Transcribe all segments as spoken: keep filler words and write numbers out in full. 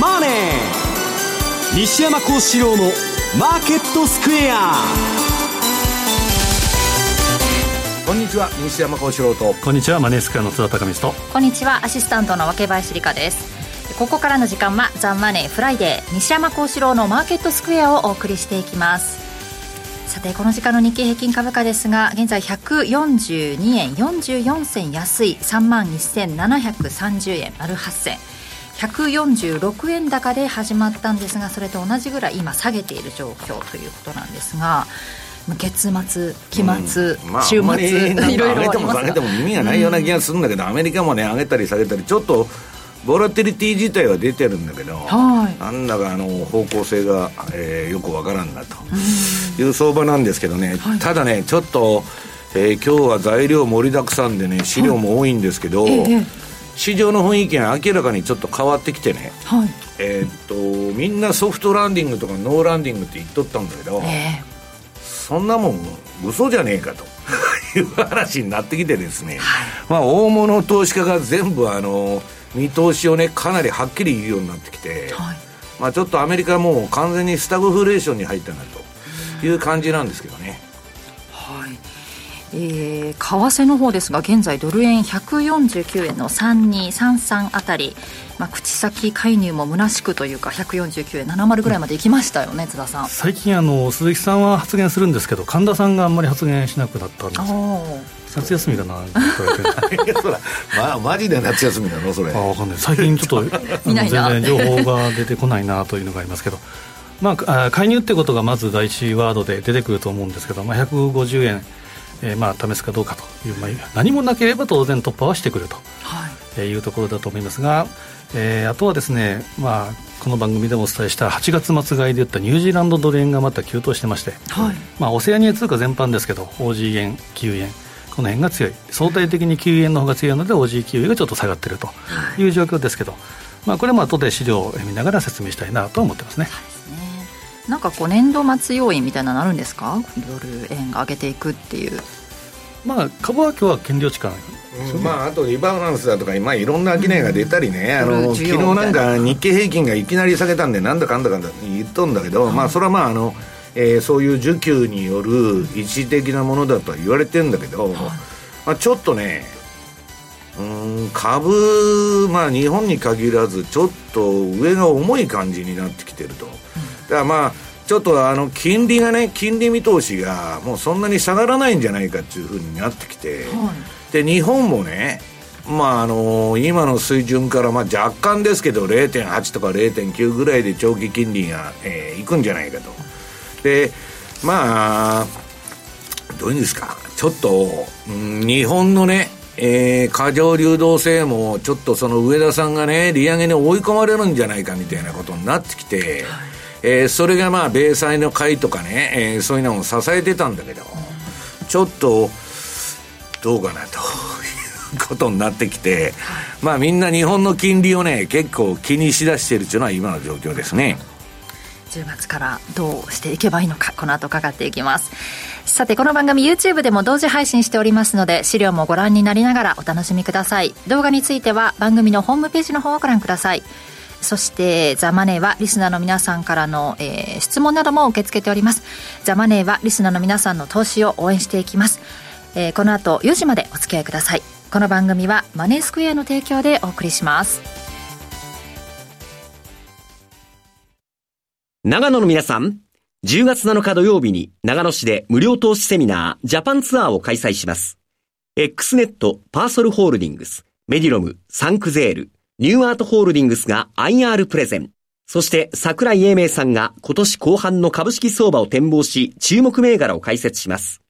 マネー」西山孝四郎のマーケットスクエア。こんにちは、西山孝四郎と。こんにちは、マネースクエアの津田貴光と。こんにちは、アシスタントの分林理香です。ここからの時間はザ・マネーフライデー、西山孝四郎のマーケットスクエアをお送りしていきます。さて、この時間の日経平均株価ですが、現在ひゃくよんじゅうにえんよんじゅうよんせん安い さんまんにせんななひゃくさんじゅうえん ○はち 銭、ひゃくよんじゅうろくえん高で始まったんですが、それと同じぐらい今下げている状況ということなんですが、月末、期末、うんまあ、週末、まあ、いろいろ上げても下げても意味がないような気がするんだけど、うん、アメリカもね、上げたり下げたり、ちょっとボラティリティ自体は出てるんだけど、はい、なんだかあの方向性が、えー、よくわからんなという相場なんですけどね、はい、ただね、ちょっと、えー、今日は材料盛りだくさんでね、資料も多いんですけど、はいええ、市場の雰囲気が明らかにちょっと変わってきてね、はい、えー、っとみんなソフトランディングとかノーランディングって言っとったんだけど、えー、そんなもん嘘じゃねえかという話になってきてですね、はい、まあ、大物投資家が全部あの見通しをね、かなりはっきり言うようになってきて、はい、まあ、ちょっとアメリカはもう完全にスタグフレーションに入ったなという感じなんですけどね、はい。えー、為替の方ですが、現在ドル円ひゃくよんじゅうきゅうえんのさんにさんさんあたり、まあ、口先介入も虚しくというか、ひゃくよんじゅうきゅうえんななじゅうぐらいまで行きましたよね、うん、津田さん。最近あの鈴木さんは発言するんですけど、神田さんがあんまり発言しなくなったんですよ。夏休みだなって言われてそら、まあ、マジで夏休みなのそれ。あ、わかんない。最近ちょっと見ないな、全然情報が出てこないなというのがありますけど、まあ、介入ってことがまず第一ワードで出てくると思うんですけど、まあ、ひゃくごじゅうえん、えー、まあ試すかどうかという、まあ、何もなければ当然突破はしてくると、はい、いうところだと思いますが、えー、あとはですね、まあ、この番組でもお伝えしたはちがつ末買いで言ったニュージーランドドル円がまた急騰してまして、はい、まあ、オセアニア通貨全般ですけど、オージー円、キウイ円、この辺が強い、相対的にキウイ円の方が強いので オージーキウイ がちょっと下がっているという状況ですけど、はい、まあ、これも後で資料を見ながら説明したいなと思ってますね。なんかこう年度末要因みたいなのあるんですか、ドル円が上げていくっていう。まあ、株は今日は権利落ちかない、うん、まあ、あとリバランスだとか、まあ、いろんな商いが出たりね、うん、あの昨日なんか日経平均がいきなり下げたんで、なんだかんだかんだ言っとんだけど、うん、まあ、それはまああのえー、そういう需給による一時的なものだとは言われてるんだけど、はい、まあ、ちょっとね、うーん、株、まあ、日本に限らずちょっと上が重い感じになってきてると、うん、だからまあちょっとあの金利がね、金利見通しがもうそんなに下がらないんじゃないかっていう風になってきて、はい、で日本もね、まあ、あの今の水準から、まあ若干ですけど れいてんはち とか れいてんきゅう ぐらいで長期金利が、えー、いくんじゃないかと。で、まあ、どういうんですか、ちょっと、うん、日本のね、えー、過剰流動性もちょっとその上田さんがね、利上げに追い込まれるんじゃないかみたいなことになってきて、はい、えー、それがまあ米債の買いとかね、えー、そういうのを支えてたんだけど、ちょっとどうかなということになってきて、まあ、みんな日本の金利をね、結構気にしだしているというのは今の状況ですね。じゅうがつからどうしていけばいいのか、この後伺っていきます。さて、この番組 YouTube でも同時配信しておりますので、資料もご覧になりながらお楽しみください。動画については番組のホームページの方をご覧ください。そしてザ・マネーはリスナーの皆さんからの、えー、質問なども受け付けております。ザ・マネーはリスナーの皆さんの投資を応援していきます、えー、この後よじまでお付き合いください。この番組はマネースクエアの提供でお送りします。長野の皆さん、じゅうがつなのか土曜日に長野市で無料投資セミナージャパンツアーを開催します。X ネット、パーソルホールディングス、メディロム、サンクゼール、ニューアートホールディングスが アイアール プレゼン。そして桜井英明さんが今年後半の株式相場を展望し、注目銘柄を解説します。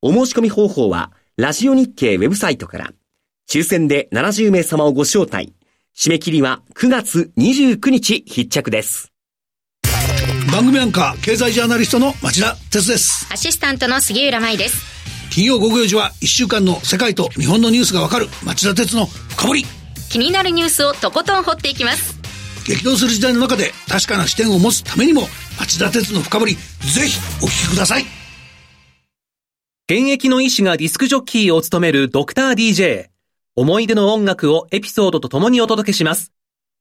お申し込み方法はラジオ日経ウェブサイトから。抽選でななじゅうめいさまをご招待。締め切りはくがつにじゅうくにち必着です。番組アンカー、経済ジャーナリストの町田哲です。アシスタントの杉浦舞です。金曜午後よじはいっしゅうかんの世界と日本のニュースがわかる町田哲の深掘り。気になるニュースをとことん掘っていきます。激動する時代の中で確かな視点を持つためにも、町田哲の深掘り、ぜひお聞きください。現役の医師がディスクジョッキーを務めるドクター ディージェー、 思い出の音楽をエピソードとともにお届けします。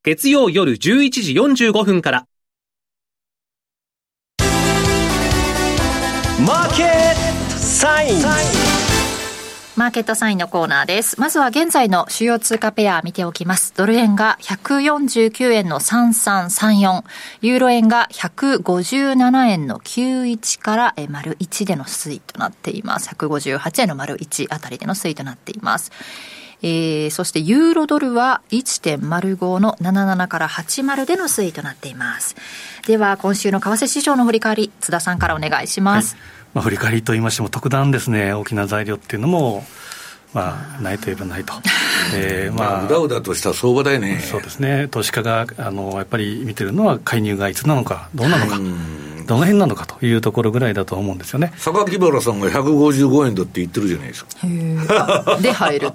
月曜夜じゅういちじよんじゅうごふんから。マーケットサインマーケットサインのコーナーです。まずは現在の主要通貨ペア見ておきます。ドル円がひゃくよんじゅうきゅうえんのさんさんさんよん、ユーロ円がひゃくごじゅうななえんのきゅうじゅういちからえ丸いちでの推移となっています。ひゃくごじゅうはちえんの丸いちあたりでの推移となっています。えー、そしてユーロドルは いちてんまるご のななじゅうななからはちじゅうでの推移となっています。では今週の為替市場の振り返り、津田さんからお願いします。はい、まあ、振り返りといいましても特段ですね、大きな材料っていうのも、まあ、ないといえばないとえーまあ、うだうだとした相場だよね。そうですね、投資家があのやっぱり見てるのは介入がいつなのかどうなのか、はい、どの辺なのかというところぐらいだと思うんですよね。榊原さんがひゃくごじゅうごえんだって言ってるじゃないですか。へで入る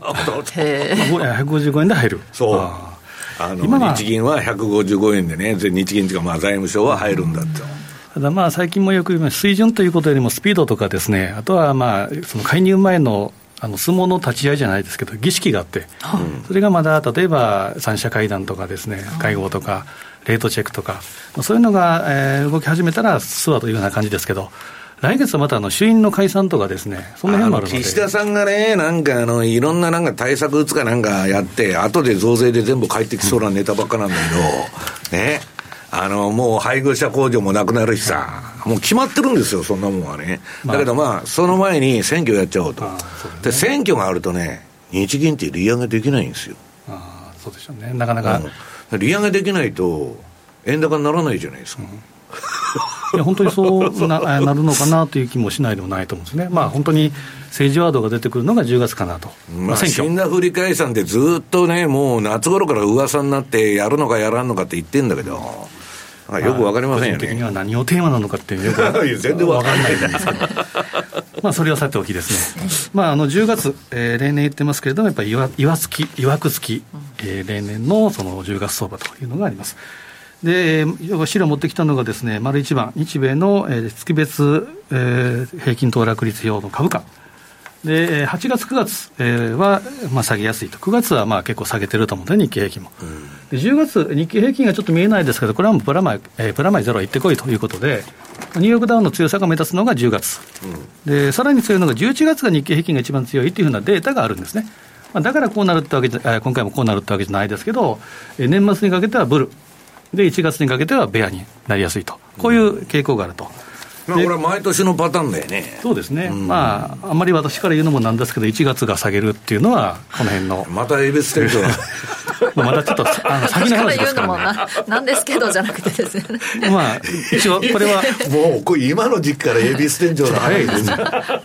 へひゃくごじゅうごえんで入る。そう、ああの日銀はひゃくごじゅうごえんでね、日銀というかまあ財務省は入るんだって。ただまあ最近もよく言う水準ということよりもスピードとかですね、あとはまあその介入前のあの相撲の立ち合いじゃないですけど儀式があって、うん、それがまだ例えば三者会談とかですね、会合とかレートチェックとかそういうのが、えー、動き始めたらスワというような感じですけど、来月はまたあの衆院の解散とかですね、その辺もあるので、あの岸田さんがね、なんかあのいろんな、 なんか対策打つかなんかやって後で増税で全部返ってきそうなネタばっかなんだけどね、あのもう配偶者控除もなくなるしさ、もう決まってるんですよそんなもんはね。だけどまあその前に選挙やっちゃおうと。ああ、そうですね。で選挙があるとね、日銀って利上げできないんですよ。ああ、そうでしょうね、なかなか、うん、利上げできないと円高にならないじゃないですか、うん、いや本当にそう な, なるのかなという気もしないでもないと思うんですね。まあ、本当に政治ワードが出てくるのがじゅうがつかなと、まあ、選挙、死んだ振り解散でずっとね、もう夏頃から噂になってやるのかやらんのかって言ってんだけど、よく分かりませんよね。個人的には何をテーマなのかっていうよく全然分かんないんですけどまあそれはさておきですね、まあ、あのじゅうがつ、えー、例年言ってますけれども、やっぱりいわつき、いわくつき、えー、例年 の, そのじゅうがつ相場というのがあります。で資料を持ってきたのがですね、丸いちばん、日米の、えー、月別、えー、平均騰落率表の株価で、はちがつくがつ、えー、は、まあ、下げやすいと、くがつはまあ結構下げてると思うんで、日経平均も、うん、でじゅうがつ日経平均がちょっと見えないですけど、これはもうプラマイ、えー、プラマイゼロは行ってこいということで、ニューヨークダウンの強さが目立つのがじゅうがつ、うん、でさらに強いのがじゅういちがつが日経平均が一番強いというふうなデータがあるんですね。まあ、だからこうなるってわけじゃ、今回もこうなるってわけじゃないですけど、年末にかけてはブルで、いちがつにかけてはベアになりやすいと、こういう傾向があると、うん、まあ、これは毎年のパターンだよね。そうですね、うん、まあ、あんまり私から言うのもなんですけど、いちがつが下げるっていうのはこの辺のまたエビステートまだちょっとあの先の話ですから、ね、から言うのも な, なんですけどじゃなくてですねまあ一応これはもうこれ今の時期からエビス天井の早いですね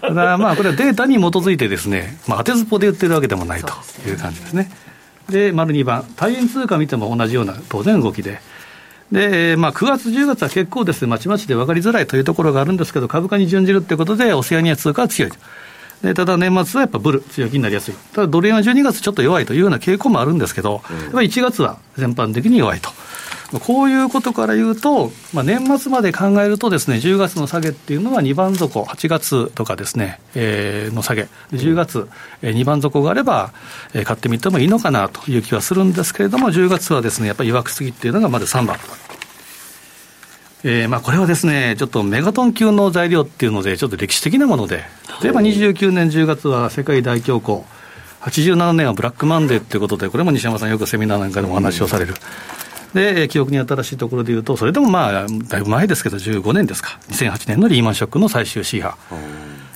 ただまあこれはデータに基づいてですね、まあ、当てずっぽで言ってるわけでもないという感じですね。で丸にばん、対円通貨見ても同じような当然動きで、で、まあ、くがつじゅうがつは結構ですね、まちまちで分かりづらいというところがあるんですけど、株価に準じるということでオセアニア通貨は強いで、ただ年末はやっぱブル強気になりやすい。ただドル円はじゅうにがつちょっと弱いというような傾向もあるんですけど、うん、やっぱりいちがつは全般的に弱いと、こういうことから言うと、まあ、年末まで考えるとですね、じゅうがつの下げっていうのはにばん底、はちがつとかですね、えー、の下げ、じゅうがつ、えー、にばん底があれば、えー、買ってみてもいいのかなという気はするんですけれども、じゅうがつはですね、やっぱり弱くすぎっていうのがまずさんばん、えーまあ、これはですね、ちょっとメガトン級の材料っていうので、ちょっと歴史的なもので、例えばにじゅうきゅうねんじゅうがつは世界大恐慌、はちじゅうななねんはブラックマンデーということで、これも西山さんよくセミナーなんかでもお話をされる、うんで記憶に新しいところでいうと、それでもまあだいぶ前ですけどじゅうごねんですか、にせんはちねんのリーマンショックの最終 C 波、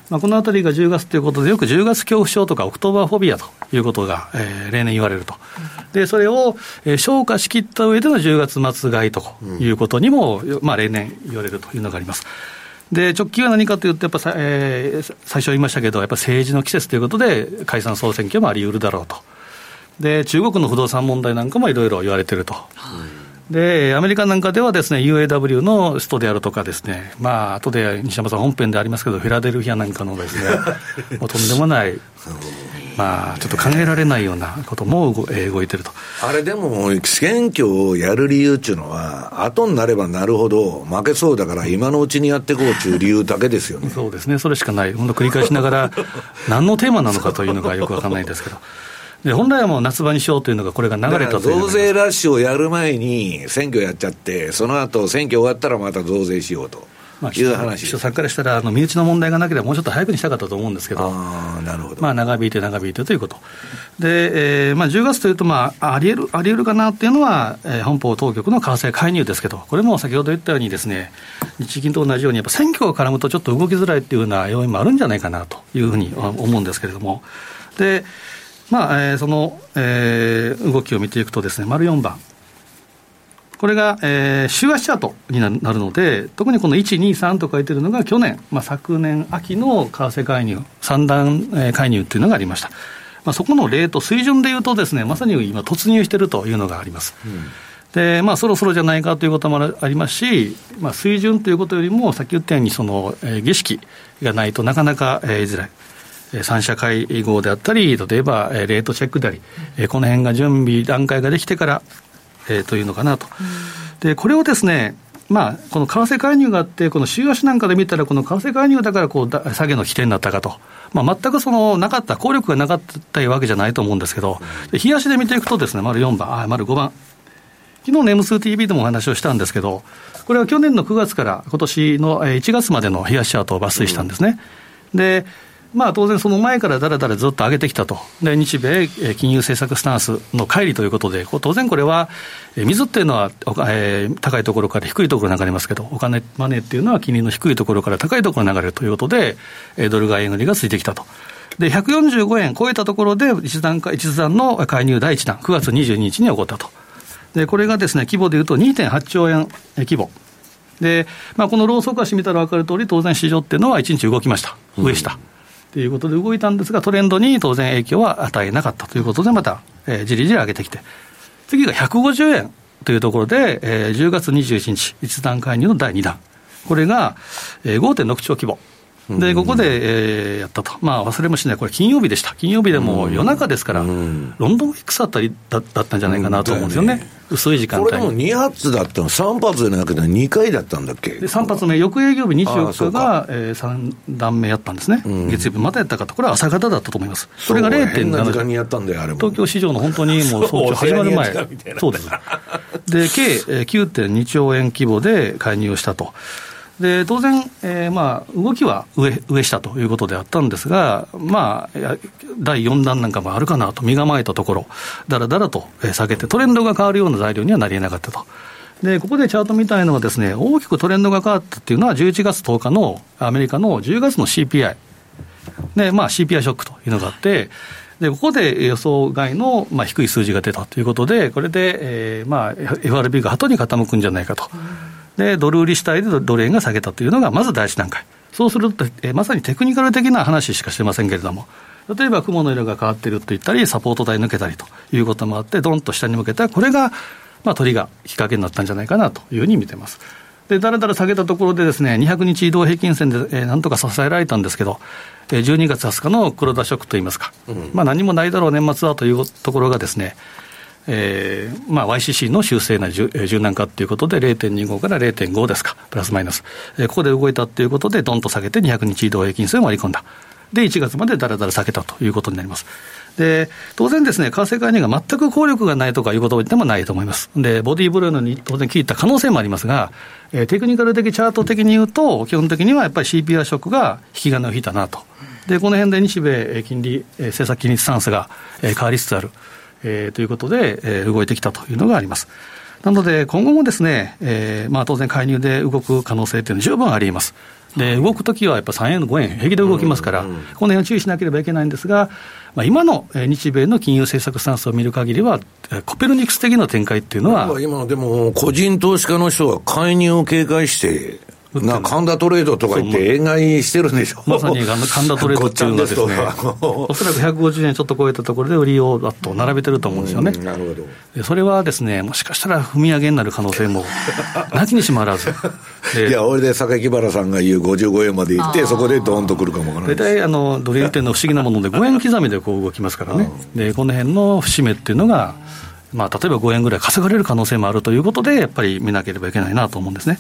まあ、このあたりがじゅうがつということで、よくじゅうがつ恐怖症とかオクトーバーフォビアということが、えー、例年言われると、でそれを、えー、消化しきった上でのじゅうがつ末買いということにも、うんまあ、例年言われるというのがあります。で直近は何かというと、やっぱさ、えー、最初言いましたけど、やっぱ政治の季節ということで解散総選挙もあり得るだろうと、で中国の不動産問題なんかもいろいろ言われていると、はい、でアメリカなんかではですね ユーエーダブリュー のストであるとかですね、まあ後で西山さん本編でありますけど、フィラデルフィアなんかのですねもうとんでもないまあちょっと考えられないようなことも 動,、えー、動いてると。あれでも選挙をやる理由っていうのは、後になればなるほど負けそうだから今のうちにやっていこうっていう理由だけですよねそうですね、それしかない。本当繰り返しながら何のテーマなのかというのがよくわからないんですけどで本来はもう夏場にしようというのがこれが流れたという。増税ラッシュをやる前に選挙やっちゃって、その後選挙終わったらまた増税しようという話。秘書さんからしたらあの身内の問題がなければもうちょっと早くにしたかったと思うんですけど、あなるほど、まあ、長引いて長引いてということで、えーまあ、じゅうがつというと、まあ、あり得る、あり得るかなというのは、えー、本邦当局の為替介入ですけど、これも先ほど言ったようにですね、日銀と同じようにやっぱ選挙が絡むとちょっと動きづらいというような要因もあるんじゃないかなというふうに思うんですけれども、でまあえー、その、えー、動きを見ていくとですね、丸よんばん、これが、えー、週足チャートになるので、特にこのいち、に、さんと書いてるのが去年、まあ、昨年秋の為替介入三段、えー、介入というのがありました。まあ、そこのレート水準でいうとですね、まさに今突入しているというのがあります、うん。でまあ、そろそろじゃないかということもありますし、まあ、水準ということよりもさっき言ったようにその、えー、儀式がないとなかなか、えー、言いづらい三者会合であったり、例えばレートチェックであり、この辺が準備段階ができてから、えー、というのかなと。でこれをですね、まあ、この為替介入があって、この週足なんかで見たらこの為替介入だからこうだ下げの起点になったかと、まあ、全くそのなかった効力がなかったわけじゃないと思うんですけど、日足で見ていくとですね、丸よんばん、あ丸ごばん、昨日の エムツーティービー でもお話をしたんですけど、これは去年のくがつから今年のいちがつまでの日足チャートを抜粋したんですね、うん。でまあ、当然その前からだらだらずっと上げてきたと。で日米金融政策スタンスの乖離ということで、当然これは水っていうのは、えー、高いところから低いところに流れますけど、お金マネーっていうのは金利の低いところから高いところに流れるということで、ドル買い円売りがついてきたと。でひゃくよんじゅうごえん超えたところで一段か一段の介入だいいちだん、くがつにじゅうににちに起こったと。でこれがですね、規模でいうと にてんはちちょうえん規模で、まあ、このローソク足見たら分かる通り、当然市場っていうのはいちにち動きました、うん、上下ということで動いたんですが、トレンドに当然影響は与えなかったということで、また、えー、じりじり上げてきて、次がひゃくごじゅうえんというところで、えー、じゅうがつにじゅういちにち一段介入のだいにだん、これが、えー、ごてんろくちょう規模で、ここで、えー、やったと。まあ忘れもしない、これ金曜日でした。金曜日でも夜中ですから、ロンドン X あたり だ, だったんじゃないかなと思うんですよね、薄い時間帯。これでもに発だったの、さん発じゃなくてにかいだったんだっけ。でさん発目、翌営業日にじゅうよっかが、えー、さんだんめやったんですね、うん、月曜日またやったかと。これは朝方だったと思います。それが れいてんなな 変な時間にやったんだよ、あれも東京市場の本当にもう早朝始まる前そうですで計 きゅうてんにちょうえん規模で介入をしたと。で当然、えーまあ、動きは 上, 上下ということであったんですが、まあ、だいよんだんなんかもあるかなと身構えたところ、だらだらと下げて、トレンドが変わるような材料にはなりえなかったと。でここでチャートみたいのはですね、大きくトレンドが変わったっていうのはじゅういちがつとおかのアメリカのじゅうがつの シーピーアイ で、まあ、シーピーアイ ショックというのがあって、でここで予想外の、まあ、低い数字が出たということで、これで、えーまあ、エフアールビー が鳩に傾くんじゃないかと。でドル売り主体でドル円が下げたというのがまず第一段階。そうすると、えー、まさにテクニカル的な話しかしてませんけれども、例えば雲の色が変わっていると言ったり、サポート台抜けたりということもあって、ドンと下に向けた、これが、まあ、トリガー引っ掛けになったんじゃないかなというふうに見ています。でだらだら下げたところでですね、にひゃくにち移動平均線で、えー、なんとか支えられたんですけど、えー、じゅうにがつはつかの黒田ショックといいますか、うんまあ、何もないだろう年末はというところがですね、えーまあ、ワイシーシー の修正な柔軟化ということで れいてんにご から れいてんご ですか、プラスマイナス、えー、ここで動いたということでドンと下げてにひゃくにち移動平均線を割り込んだ。でいちがつまでだらだら下げたということになります。で当然ですね、為替介入が全く効力がないとかいうことでもないと思います。でボディーブルーのに当然効いた可能性もありますが、えー、テクニカル的チャート的に言うと、基本的にはやっぱり シーピーアイ ショックが引き金を引いたなと。でこの辺で日米金利政策金利スタンスが変わりつつある、えー、ということで、えー、動いてきたというのがあります。なので今後もですね、えーまあ、当然介入で動く可能性というのは十分ありえます。で動くときはやっぱさんえんごえん平気で動きますから、うんうんうん、この辺は注意しなければいけないんですが、まあ、今の日米の金融政策スタンスを見る限りはコペルニクス的な展開っていうのは今でも個人投資家の人は介入を警戒してな神田トレードとか言って円買いしてるんでしょ。まさに神田トレードっていうのがですね、おそらくひゃくごじゅうえんちょっと超えたところで売りをだっと並べてると思うんですよね。なるほど。でそれはですね、もしかしたら踏み上げになる可能性もなきにしもあらずいや俺で榊原さんが言うごじゅうごえんまで行って、そこでドーンと来るかもわからない。大体あのドル円というのは不思議なものでごえん刻みでこう動きますからねでこの辺の節目っていうのが、まあ、例えばごえんぐらい稼がれる可能性もあるということで、やっぱり見なければいけないなと思うんですね。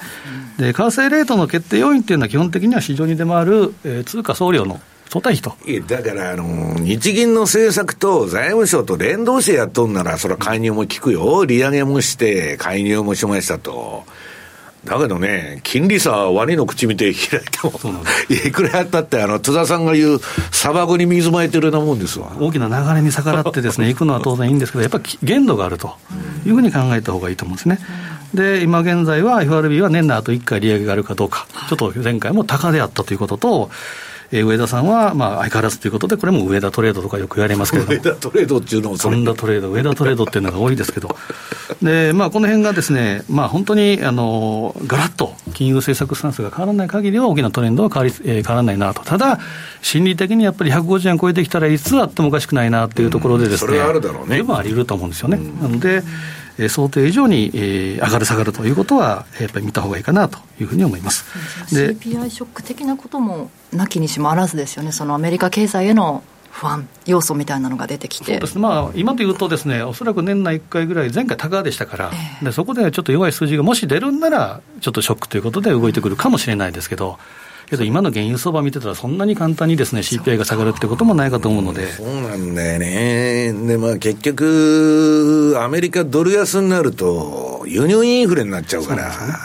で為替レートの決定要因というのは基本的には市場に出回る、えー、通貨総量のその対比と。いやだからあの日銀の政策と財務省と連動してやっとんならそれは介入も効くよ、利上げもして介入もしましたと。だけどね、金利差はワニの口見て開いてもいくらやったってあの津田さんが言う砂漠に水まいてるようなもんですわ。大きな流れに逆らってですね行くのは当然いいんですけど、やっぱり限度があるというふうに考えた方がいいと思うんですね。で今現在は エフアールビー は年内あといっかい利上げがあるかどうか、ちょっと前回も高であったということと、えー、上田さんはまあ相変わらずということで、これも上田トレードとかよく言われますけれども、上田トレードっていうのもそれ上田トレード上田トレードっていうのが多いですけどで、まあ、この辺がですね、まあ、本当にあのガラッと金融政策スタンスが変わらない限りは大きなトレンドは変わり、えー、変わらないなと。ただ心理的にやっぱりひゃくごじゅうえん超えてきたらいつあってもおかしくないなというところでですね、うん、それはあるだろうね、でもあり得ると思うんですよね、うん、なので想定以上に上がる下がるということはやっぱり見た方がいいかなというふうに思います。で シーピーアイ ショック的なこともなきにしもあらずですよね。そのアメリカ経済への不安要素みたいなのが出てきて、そうですね、まあ、今でいうとですね、おそらく年内いっかいぐらい前回高でしたから、えー、でそこでちょっと弱い数字がもし出るんならちょっとショックということで動いてくるかもしれないですけど、けど今の原油相場見てたらそんなに簡単にですね シーピーアイ が下がるってこともないかと思うので、そうなんだよね。で、まあ、結局アメリカドル安になると輸入インフレになっちゃうから、そうなんです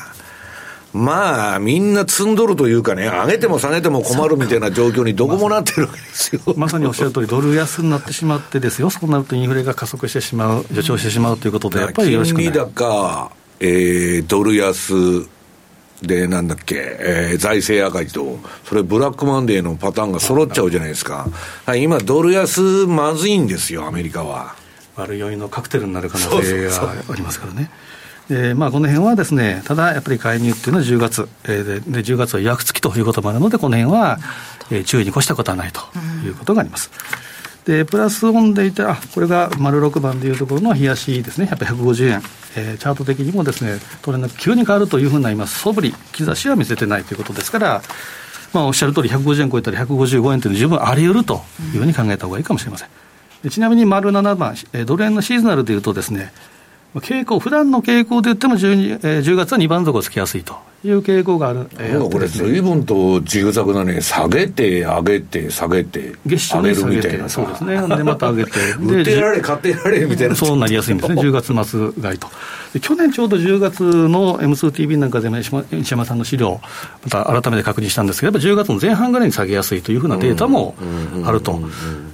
ね、まあみんな積んどるというかね、上げても下げても困るみたいな状況にどこもなってるわけですよ。まさにおっしゃる通り、ドル安になってしまってですよ、そうなるとインフレが加速してしまう、助長してしまうということで、やっぱりよろしくない金利高、えー、ドル安でなんだっけ、えー、財政赤字と、それブラックマンデーのパターンが揃っちゃうじゃないですか。はい、今ドル安まずいんですよ、アメリカは。悪酔いのカクテルになる可能性がありますからね。そうそうそうえーまあ、この辺はですね、ただやっぱり介入っていうのはじゅうがつ、えー、で, でじゅうがつは予約付きということもあるので、この辺は、えー、注意に越したことはないということがあります、うん、でプラスオンでいて、あこれが丸ろくばんでいうところの冷やしですね、やっぱりひゃくごじゅうえん、えー、チャート的にもですねトレンドが急に変わるというふうな今素振り兆しは見せてないということですから、まあ、おっしゃる通りひゃくごじゅうえん超えたりひゃくごじゅうごえんというのは十分あり得るというふうに考えた方がいいかもしれません、うん、ちなみに丸ななばん、えー、ドル円のシーズナルでいうとですね、傾向普段の傾向で言っても じゅうに、えー、じゅうがつはにばん底をつきやすいという傾向がある、えー、これ随分とジグザグなね、下げて上げて下げて上げるみたいな、そうですね、でまた上げて売ってられ買ってられみたいな、そうなりやすいんですねじゅうがつ末買いと。で去年ちょうどじゅうがつの エムツーティーブイ なんかで西山さんの資料また改めて確認したんですけど、やっぱじゅうがつの前半ぐらいに下げやすいというふうなデータもあると、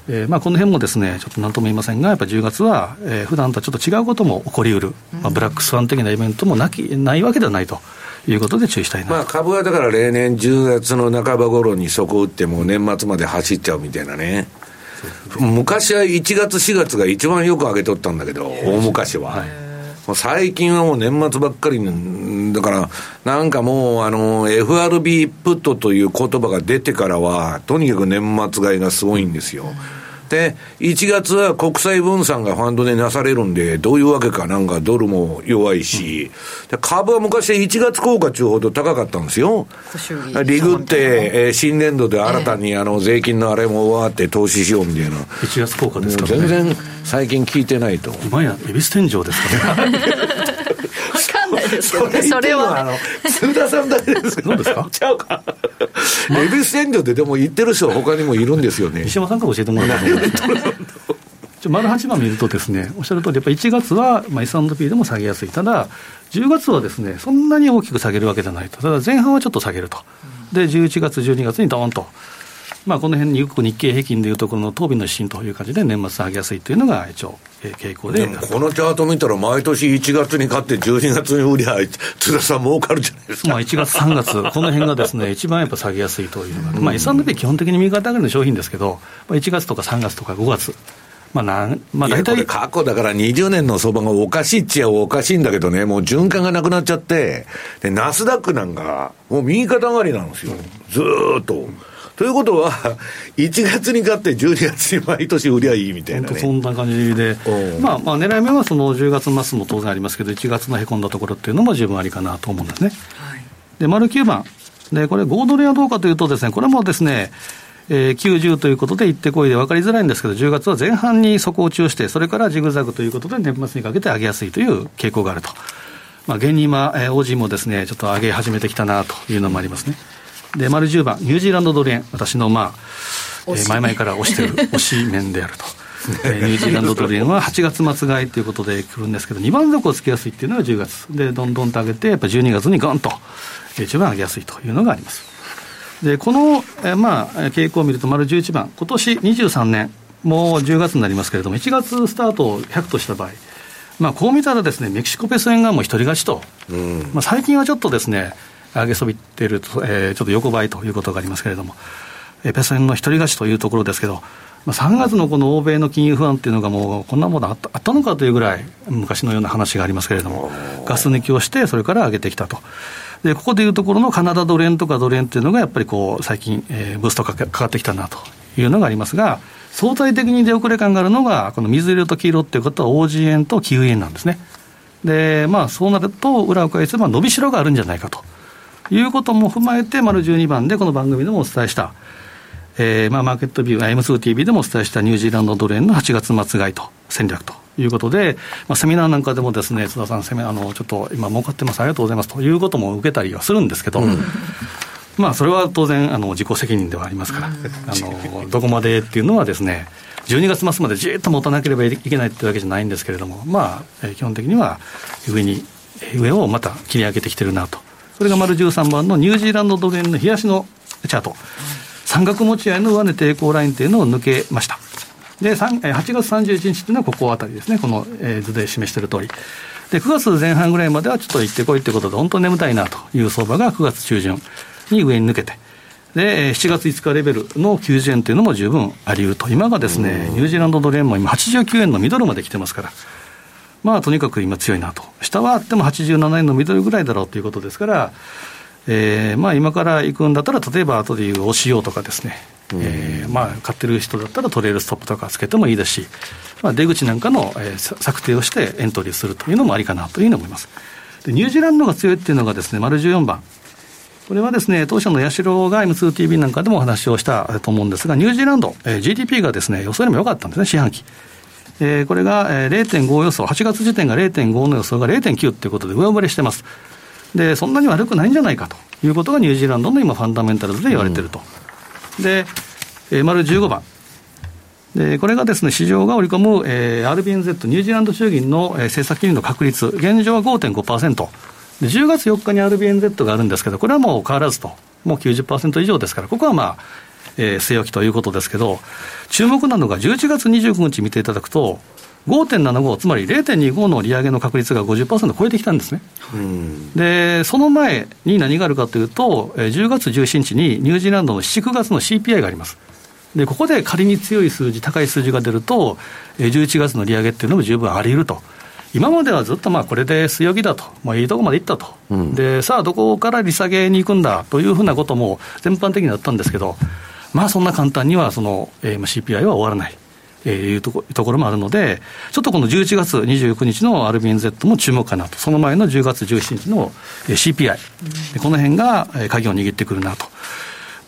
えーまあ、この辺もですねちょっと何とも言いませんが、やっぱりじゅうがつは、えー、普段とはちょっと違うことも起こりうる、まあ、ブラックスワン的なイベントもなきないわけではないということで注意したいな、まあ、株はだから例年じゅうがつの半ば頃に底打ってもう年末まで走っちゃうみたいなね。昔はいちがつしがつが一番よく上げとったんだけど、大昔は、はい、最近はもう年末ばっかりだから、なんかもうあの エフアールビー プットという言葉が出てからはとにかく年末買いがすごいんですよ。でいちがつは国債分散がファンドでなされるんで、どういうわけかなんかドルも弱いし、で株は昔いちがつ効果中ほど高かったんですよ。リグって、えー、新年度で新たにあの税金のあれもわーって投資しようみたいな、いちがつ効果ですからね、全然最近聞いてないと。今や恵比寿天井ですからね分かんないですけどね、それはね須田さんだけですけど、どうですかちゃうか恵比寿天井ででも言ってる人他にもいるんですよね西山さんから教えてもらえたら丸はちばん見るとですね、おっしゃる通りやっぱりいちがつは、まあ、エスアンドピー でも下げやすい。ただじゅうがつはですねそんなに大きく下げるわけじゃないと。ただ前半はちょっと下げると。でじゅういちがつじゅうにがつにドーンと、まあ、この辺によく日経平均でいうところの当便の指針という感じで年末上げやすいというのが一応傾向で、でもこのチャート見たら毎年いちがつに買ってじゅうにがつに売りゃ津田さん儲かるじゃないですか、まあ、いちがつさんがつこの辺がですね一番やっぱ下げやすいというのが、まあ、エスアンドピー 基本的に右肩上がりの商品ですけど、まあ、いちがつとかさんがつとかごがつ、まあなんまあ、大体いやこれ過去だからにじゅうねんの相場がおかしいっちゃおかしいんだけどね、もう循環がなくなっちゃって、でナスダックなんかもう右肩上がりなんですよずーっと。ということは、いちがつに買ってじゅうにがつに毎年売りゃいいみたいなね。そんな感じで、まあ、まあ狙い目はそのじゅうがつ末も当然ありますけど、いちがつのへこんだところっていうのも十分ありかなと思うんですね。はい、で、丸きゅうばんで、これごドルはどうかというとですね、これもですね、えー、きゅうじゅうということで行ってこいで分かりづらいんですけど、じゅうがつは前半に底を中して、それからジグザグということで年末にかけて上げやすいという傾向があると。まあ、現に今、えー、オージーもですね、ちょっと上げ始めてきたなというのもありますね。で丸じゅうばんニュージーランドドル円、私のまあえー、前々から推してる推し面であるとニュージーランドドル円ははちがつ末買いということで来るんですけど、にばん底をつけやすいっていうのがじゅうがつで、どんどんと上げてやっぱじゅうにがつにガンといちばん上げやすいというのがあります。でこの、えーまあ、傾向を見ると丸じゅういちばん、今年にじゅうさんねんもうじゅうがつになりますけれども、いちがつスタートをひゃくとした場合、まあ、こう見たらですねメキシコペソ円がもう一人勝ちと、うんまあ、最近はちょっとですね上げそびっていると、えー、ちょっと横ばいということがありますけれども、えー、ペソ円の一人勝ちというところですけど、まあ、さんがつのこの欧米の金融不安というのがもうこんなものあった、あったのかというぐらい昔のような話がありますけれども、ガス抜きをしてそれから上げてきたと。でここでいうところのカナダドル円とかドル円というのがやっぱりこう最近、えー、ブーストかかってきたなというのがありますが、相対的に出遅れ感があるのがこの水色と黄色ということは オージー 円とキウイ円なんですね。で、まあ、そうなると裏を返せば伸びしろがあるんじゃないかということも踏まえて丸じゅうにばんでこの番組でもお伝えした、えーまあ、マーケットビュー エムツーティーブイ でもお伝えしたニュージーランドドル円のはちがつ末買いと戦略ということで、まあ、セミナーなんかでもですね、津田さんセミナーあのちょっと今儲かってますありがとうございますということも受けたりはするんですけど、うんまあ、それは当然あの自己責任ではありますから、あのどこまでっていうのはですねじゅうにがつ末までじっと持たなければいけないってわけじゃないんですけれども、まあ基本的には上に上をまた切り上げてきてるなと。それが丸じゅうさんばんのニュージーランドドル円の冷やしのチャート、三角持ち合いの上値抵抗ラインというのを抜けました。ではちがつさんじゅういちにちというのはここあたりですね、この図で示している通りで、くがつぜん半ぐらいまではちょっと行ってこいということで本当に眠たいなという相場がくがつ中旬に上に抜けて、でしちがついつかレベルのきゅうじゅうえんというのも十分あり得ると。今がですねニュージーランドドル円も今はちじゅうきゅうえんのミドルまで来てますから、まあとにかく今強いなと。下はあってもはちじゅうななえんのミドルぐらいだろうということですから、えー、まあ今から行くんだったら例えば後でいう オーシーオー とかですね、えー、まあ買ってる人だったらトレールストップとかつけてもいいですし、まあ、出口なんかの、えー、策定をしてエントリーするというのもありかなというふうに思います。でニュージーランドが強いっていうのがですね丸じゅうよんばん、これはですね当社のヤシロが エムツーティーブイ なんかでもお話をしたと思うんですが、ニュージーランド、えー、ジーディーピー がですね予想よりも良かったんですね、四半期、えー、これが、えー、れいてんご 予想、はちがつ時点が れいてんご の予想が れいてんきゅう ということで上振れしてます。でそんなに悪くないんじゃないかということがニュージーランドの今ファンダメンタルズで言われていると、うん、で、えー、丸じゅうごばんで、これがですね市場が織り込む、えー、アールビーエヌゼット ニュージーランド衆議院の、えー、政策金利の確率、現状は ごてんごパーセント、じゅうがつよっかに アールビーエヌゼット があるんですけど、これはもう変わらずと、もう きゅうじゅっパーセント 以上ですから、ここはまあ、えー、据え置きということですけど、注目なのがじゅういちがつにじゅうくにち見ていただくと ごてんななご、 つまり れいてんにご の利上げの確率が ごじゅっパーセント 超えてきたんですね。うんでその前に何があるかというと、じゅうがつじゅうしちにちにニュージーランドのしち、くがつの シーピーアイ があります。でここで仮に強い数字、高い数字が出るとじゅういちがつの利上げっていうのも十分あり得ると。今まではずっとまあこれで据え置きだと、まあ、いいとこまでいったと、うん、でさあどこから利下げに行くんだというふうなことも全般的になったんですけど、まあそんな簡単にはその、えー、シーピーアイ は終わらない、えー、いうとこ、ところもあるので、ちょっとこのじゅういちがつにじゅうくにちの アールビーエヌゼット も注目かなと。その前のじゅうがつじゅうしちにちの シーピーアイ、うん、この辺が鍵を握ってくるなと。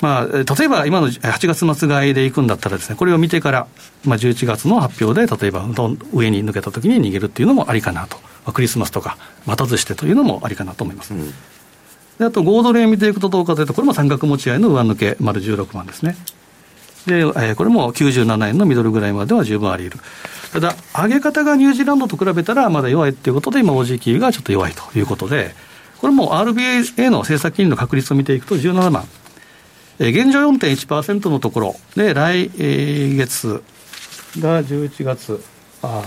まあ、例えば今のはちがつ末買いで行くんだったらですね、これを見てから、まあ、じゅういちがつの発表で例えば上に抜けた時に逃げるっていうのもありかなと、まあ、クリスマスとか待たずしてというのもありかなと思います、うん、であとゴールドレーン見ていくとどうかというと、これも三角持ち合いの上抜け丸じゅうろくばんですね。で、えー、これもきゅうじゅうななえんのミドルぐらいまでは十分あり得る。ただ上げ方がニュージーランドと比べたらまだ弱いということで、今 オージー キーがちょっと弱いということで、これも アールビーエー の政策金利の確率を見ていくとじゅうななばん、現状 よんてんいちパーセント のところで、来月がじゅういちがつあ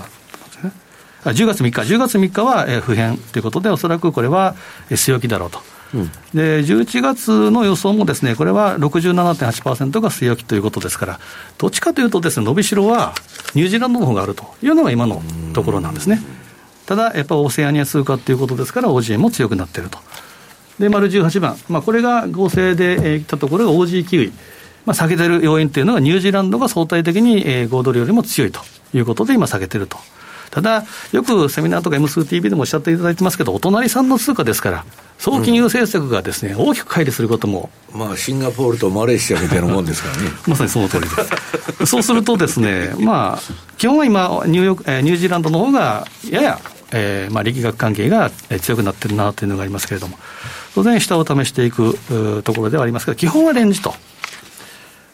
あじゅうがつみっか、じゅうがつみっかは不変ということで、おそらくこれは据え置きだろうと、うん、でじゅういちがつの予想もですね、これは ろくじゅうななてんはちパーセント が据え置きということですから、どっちかというとですね、伸びしろはニュージーランドの方があるというのが今のところなんですね。ただやっぱオセアニア通貨ということですから オージー も強くなっていると。で丸じゅうはちばん、まあ、これが合成で、えー、来たところが オージー キウイ、まあ、下げてる要因というのがニュージーランドが相対的に、えー、ゴールドルよりも強いということで今下げてると。ただよくセミナーとか エムツーティーブイ でもおっしゃっていただいてますけど、お隣さんの通貨ですから総金融政策がですね、うん、大きく乖離することも、まあ、シンガポールとマレーシアみたいなもんですからねまさにその通りですそうするとですね、まあ、基本は今ニューヨーク、えー、ニュージーランドの方がやや、えーまあ、力学関係が強くなってるなというのがありますけれども、当然下を試していくところではありますけど、基本はレンジと。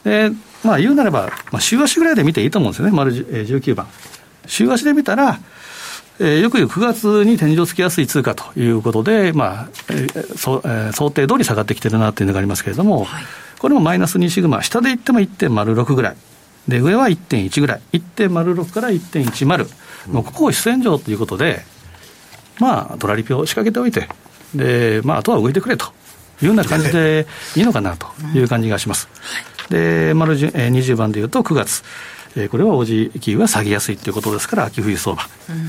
で、まあ、言うなれば、まあ、週足ぐらいで見ていいと思うんですよね、丸じゅうきゅうばん。週足で見たら、えー、よく言うくがつに天井つきやすい通貨ということで、まあえーそえー、想定通り下がってきてるなというのがありますけれども、はい、これもマイナスにシグマ、下でいっても いってんまるろく ぐらいで、上は いってんいち ぐらい、いってんまるろく から いってんいちまる、もうここを主戦場ということで、まあ、ドラリピを仕掛けておいて、で、まあ、あとは動いてくれというような感じでいいのかなという感じがします。で、丸にじゅうばんでいうとくがつ、これはオージーキーは下げやすいということですから、秋冬相場、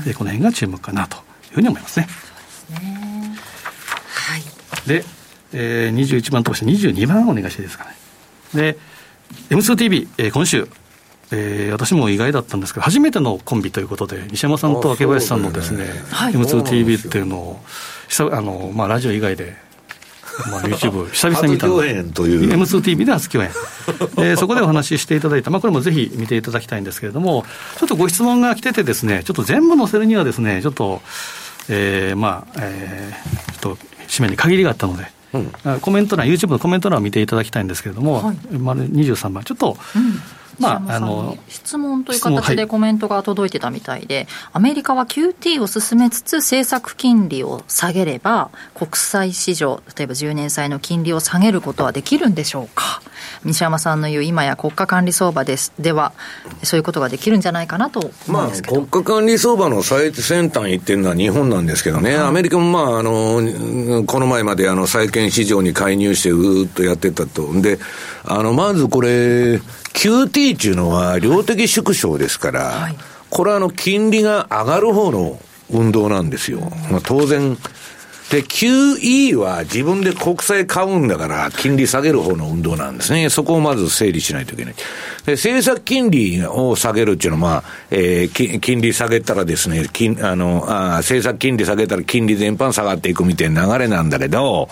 うん、この辺が注目かなというふうに思いますね。そうですね、はい、で、えー、にじゅういちばんとしてにじゅうにばんお願いしていいですかね。で、エムツーティービー、えー、今週、えー、私も意外だったんですけど、初めてのコンビということで、西山さんと明林さんのですね、はい、エムツーティービー っていうのを、あの、まあ、ラジオ以外で、まあ、YouTube 久々に見たので エムツーティービー で初共演で、そこでお話ししていただいた、まあ、これもぜひ見ていただきたいんですけれども、ちょっとご質問が来ててですね、ちょっと全部載せるにはですね、ちょっと、えー、まあ、えー、ちょっと締めに限りがあったので、うん、コメント欄 YouTube のコメント欄を見ていただきたいんですけれども、はい、にじゅうさんばんちょっと、うん、まあ、あの質問という形でコメントが届いてたみたいで、はい、アメリカは キューティー を進めつつ政策金利を下げれば国債市場、例えばじゅうねん債の金利を下げることはできるんでしょうか。西山さんの言う今や国家管理相場ですではそういうことができるんじゃないかなと思うんですけど、まあ、国家管理相場の最先端行ってるのは日本なんですけどね、はい、アメリカも、まあ、あのこの前まであの債券市場に介入してうーっとやってたと。で、あのまずこれキューティー っていうのは量的縮小ですから、はい、これはあの金利が上がる方の運動なんですよ、まあ、当然で キューイー は自分で国債買うんだから金利下げる方の運動なんですね。そこをまず整理しないといけない。で、政策金利を下げるっていうのは、まあえー、金利下げたらですね、金あのあ政策金利下げたら金利全般下がっていくみたいな流れなんだけど、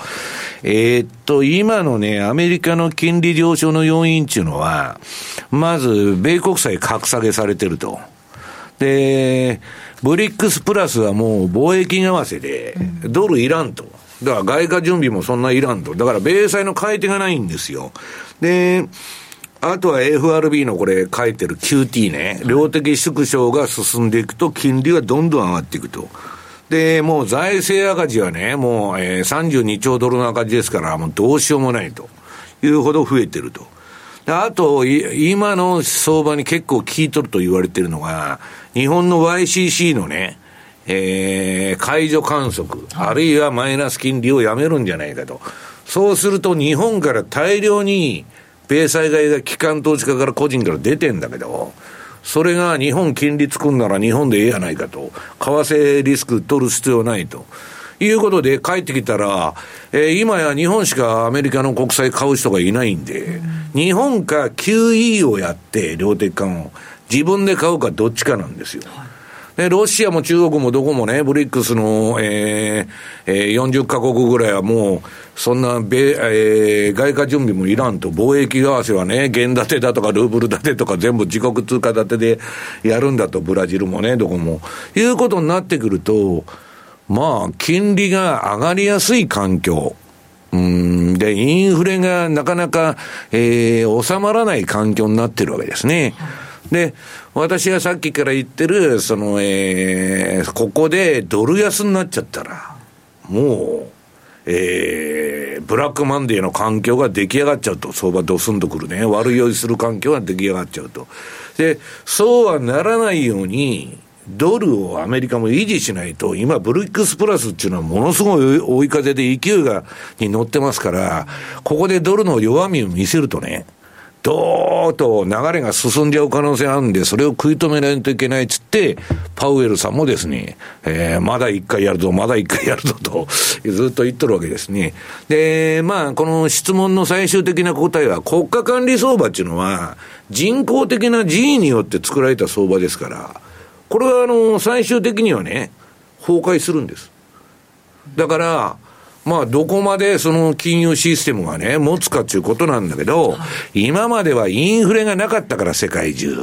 えー、っと今のねアメリカの金利上昇の要因っていうのはまず米国債格下げされてると。で、ブリックスプラスはもう貿易合わせでドルいらんと、だから外貨準備もそんないらんと、だから米債の買い手がないんですよ。で、あとは エフアールビー のこれ書いてる キューティー ね、量的縮小が進んでいくと金利はどんどん上がっていくと。で、もう財政赤字はねもうさんじゅうにちょうドルの赤字ですから、もうどうしようもないというほど増えてると。あと今の相場に結構効いとると言われてるのが日本の ワイシーシー のね、えー、解除観測あるいはマイナス金利をやめるんじゃないかと。そうすると日本から大量に米債買いが機関投資家から個人から出てんだけど、それが日本金利作るなら日本でええやないかと、為替リスク取る必要ないということで帰ってきたら、えー、今や日本しかアメリカの国債買う人がいないんで、うん、日本か キューイー をやって量的緩を自分で買うかどっちかなんですよ、はい、でロシアも中国もどこもねブリックスの、えーえー、よんじゅっかこくぐらいはもうそんな米、えー、外貨準備もいらんと、貿易為替はね元建てだとかルーブル建てとか全部自国通貨建てでやるんだと、ブラジルもねどこもいうことになってくると、まあ、金利が上がりやすい環境、うん、で、インフレがなかなか、えー、収まらない環境になってるわけですね。で、私がさっきから言ってる、その、えー、ここでドル安になっちゃったら、もう、えー、ブラックマンデーの環境が出来上がっちゃうと、相場ドスンとくるね、悪酔いする環境が出来上がっちゃうと。で、そうはならないように、ドルをアメリカも維持しないと、今ブリックスプラスっていうのはものすごい追い風で勢いがに乗ってますから、ここでドルの弱みを見せるとねどーっと流れが進んじゃう可能性あるんで、それを食い止めないといけないっつって、パウエルさんもですね、えー、まだ一回やるぞまだ一回やるぞとずっと言っとるわけですね。で、まあこの質問の最終的な答えは、国家管理相場っていうのは人工的な人為によって作られた相場ですから、これはあの最終的にはね崩壊するんです。だからまあどこまでその金融システムがね持つかということなんだけど、今まではインフレがなかったから世界中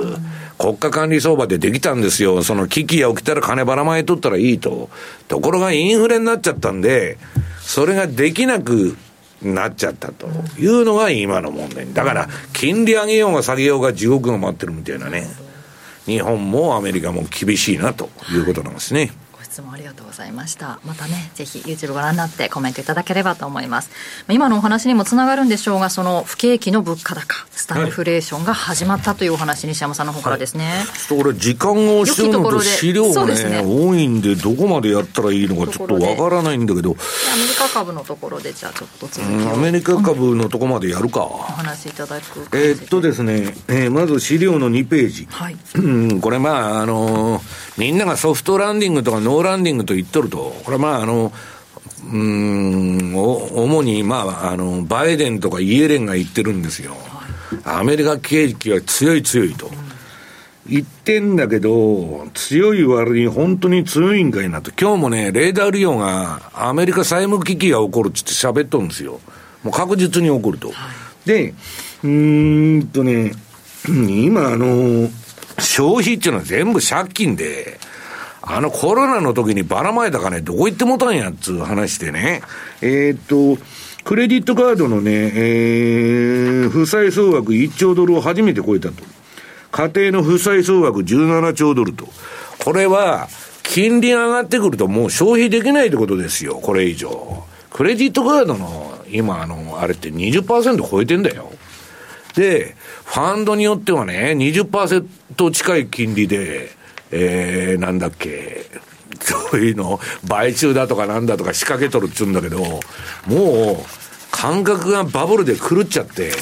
国家管理相場でできたんですよ。その危機が起きたら金ばらまいとったらいいと。ところがインフレになっちゃったんで、それができなくなっちゃったというのが今の問題。だから金利上げようが下げようが地獄が待ってるみたいなね、日本もアメリカも厳しいなということなんですね、はい。ご質問ありがとうございました。またね、ぜひ YouTube ご覧になってコメントいただければと思います。今のお話にもつながるんでしょうが、その不景気の物価高スタグフレーションが始まったというお話、西山さんの方からですね、はい。ちょっとこれ時間をしてるのと資料が ね, ね多いんで、どこまでやったらいいのかちょっとわからないんだけど、アメリカ株のところでじゃあちょっと続きを、アメリカ株のとこまでやるか、お話いただく。えー、っとですね、えー、まず資料のにページ、はい、これまああのー、みんながソフトランディングとかノーランディングと言っとると、これまああのうーん主にまああのバイデンとかイエレンが言ってるんですよ。アメリカ景気は強い強いと言ってんだけど、強い割に本当に強いんかいなと。今日もね、レーダー利用がアメリカ債務危機が起こるって喋っとるんですよ。もう確実に起こると。で、うーんとね、今あの消費っていうのは全部借金で、あのコロナの時にばらまいた金どこ行ってもたんやっつう話でね、えー、っとクレジットカードのね、えー、負債総額いっちょうドルを初めて超えたと。家庭の負債総額じゅうななちょうドルと。これは金利が上がってくるともう消費できないってことですよ。これ以上クレジットカードの今あのあれって にじゅっパーセント 超えてんだよ。でファンドによってはね にじゅっパーセント 近い金利でえー、なんだっけ、そういうの買収だとかなんだとか仕掛けとるっつうんだけど、もう感覚がバブルで狂っちゃって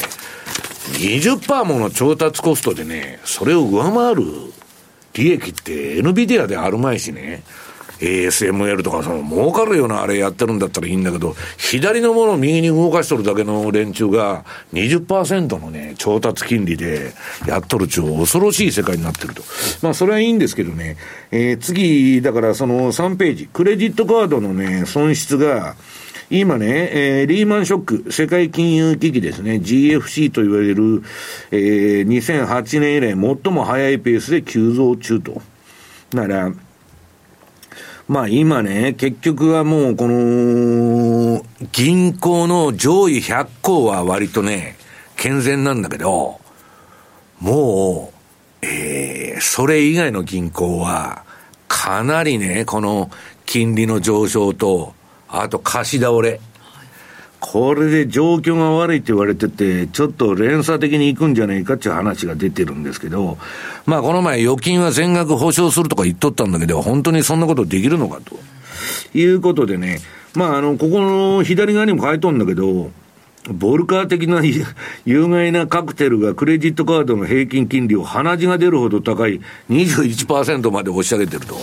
にじゅっパーセント もの調達コストでね、それを上回る利益って エヌビディア であるまいしね、 エーエスエムエル とかその儲かるようなあれやってるんだったらいいんだけど、左のものを右に動かしとるだけの連中が にじゅっパーセント のね調達金利でやっとるちゅう恐ろしい世界になってると。まあそれはいいんですけどね、えー、次だからそのさんページ、クレジットカードのね損失が今ね、えー、リーマンショック、世界金融危機ですね、 ジーエフシー と言われる、えー、にせんはちねん以来最も早いペースで急増中と。ならまあ今ね、結局はもうこの銀行の上位ひゃっこうは割とね健全なんだけど、もう、えー、それ以外の銀行はかなりねこの金利の上昇と、あと貸し倒れ、これで状況が悪いって言われてて、ちょっと連鎖的に行くんじゃないかっていう話が出てるんですけど、まあこの前預金は全額保証するとか言っとったんだけど、本当にそんなことできるのかということでね、まああのここの左側にも書いとんだけど、ボルカー的な有害なカクテルがクレジットカードの平均金利を鼻血が出るほど高い にじゅういちパーセント まで押し上げてると。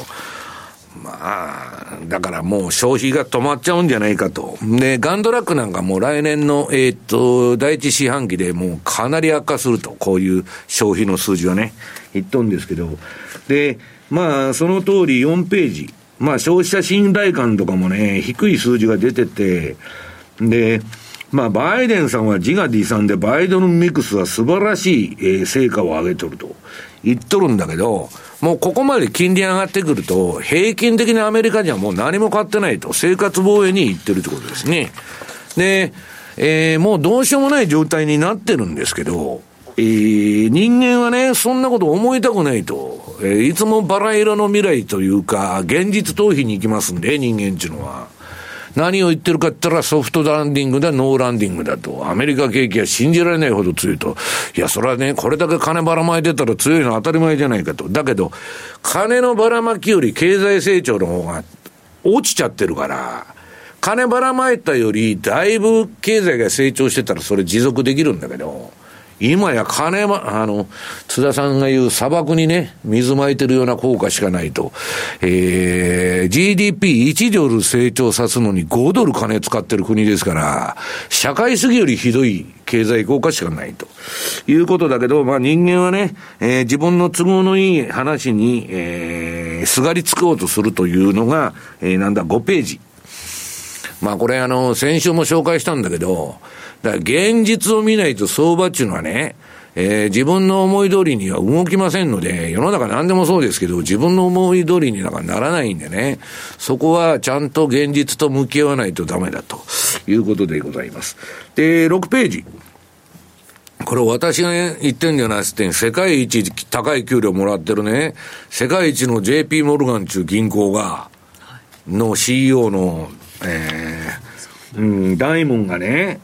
まあ、だからもう消費が止まっちゃうんじゃないかと。で、ガンドラックなんかもう来年の、えー、っと、第一四半期でもうかなり悪化すると、こういう消費の数字はね、言っとんですけど。で、まあ、その通りよんページ。まあ、消費者信頼感とかもね、低い数字が出てて、で、まあ、バイデンさんは自画自賛で、バイデンミックスは素晴らしい、えー、成果を上げとると言っとるんだけど、もうここまで金利上がってくると、平均的なアメリカ人はもう何も買ってないと、生活防衛に行ってるってことですね。で、えー、もうどうしようもない状態になってるんですけど、えー、人間はね、そんなこと思いたくないと、えー、いつもバラ色の未来というか、現実逃避に行きますんで、人間っていうのは。何を言ってるかって言ったら、ソフトランディングだノーランディングだと、アメリカ景気は信じられないほど強いと。いやそれはね、これだけ金ばらまいてたら強いのは当たり前じゃないかと。だけど金のばらまきより経済成長の方が落ちちゃってるから、金ばらまいたよりだいぶ経済が成長してたらそれ持続できるんだけど、今や金は、あの、津田さんが言う砂漠にね、水まいてるような効果しかないと。えー、ジーディーピーいち ドル成長さすのにごドル金使ってる国ですから、社会主義よりひどい経済効果しかないということだけど、まあ人間はね、えー、自分の都合のいい話に、えー、すがりつこうとするというのが、えー、なんだ、ごページ。まあこれあの、先週も紹介したんだけど、だから現実を見ないと相場っていうのはね、えー、自分の思い通りには動きませんので、世の中何でもそうですけど、自分の思い通りになんかならないんでね、そこはちゃんと現実と向き合わないとダメだということでございます。で、ろくページ。これ私が言ってんじゃないっすって、世界一高い給料もらってるね、世界一の ジェーピー モルガンという銀行が、の シーイーオー の、えー、うん、ダイモンがね、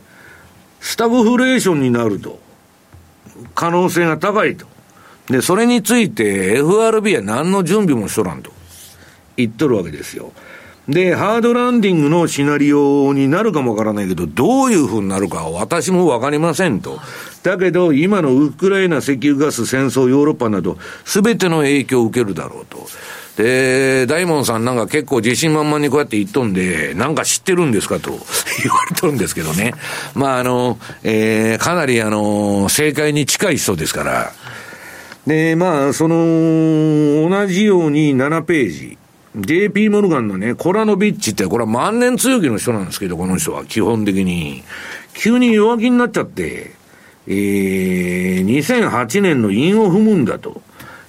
スタグフレーションになると。可能性が高いと。で、それについて エフアールビー は何の準備もしとらんと言っとるわけですよ。で、ハードランディングのシナリオになるかもわからないけど、どういうふうになるかは私もわかりませんと。だけど、今のウクライナ石油ガス戦争、ヨーロッパなど、すべての影響を受けるだろうと。で、ダイモンさんなんか結構自信満々にこうやって言っとんで、なんか知ってるんですかと言われとるんですけどね。まあ、あの、えー、かなりあの、正解に近い人ですから。で、まあ、その、同じようにななページ。ジェーピー モルガンのね、コラノビッチって、これは万年強気の人なんですけど、この人は基本的に。急に弱気になっちゃって、えー、にせんはちねんの韻を踏むんだと。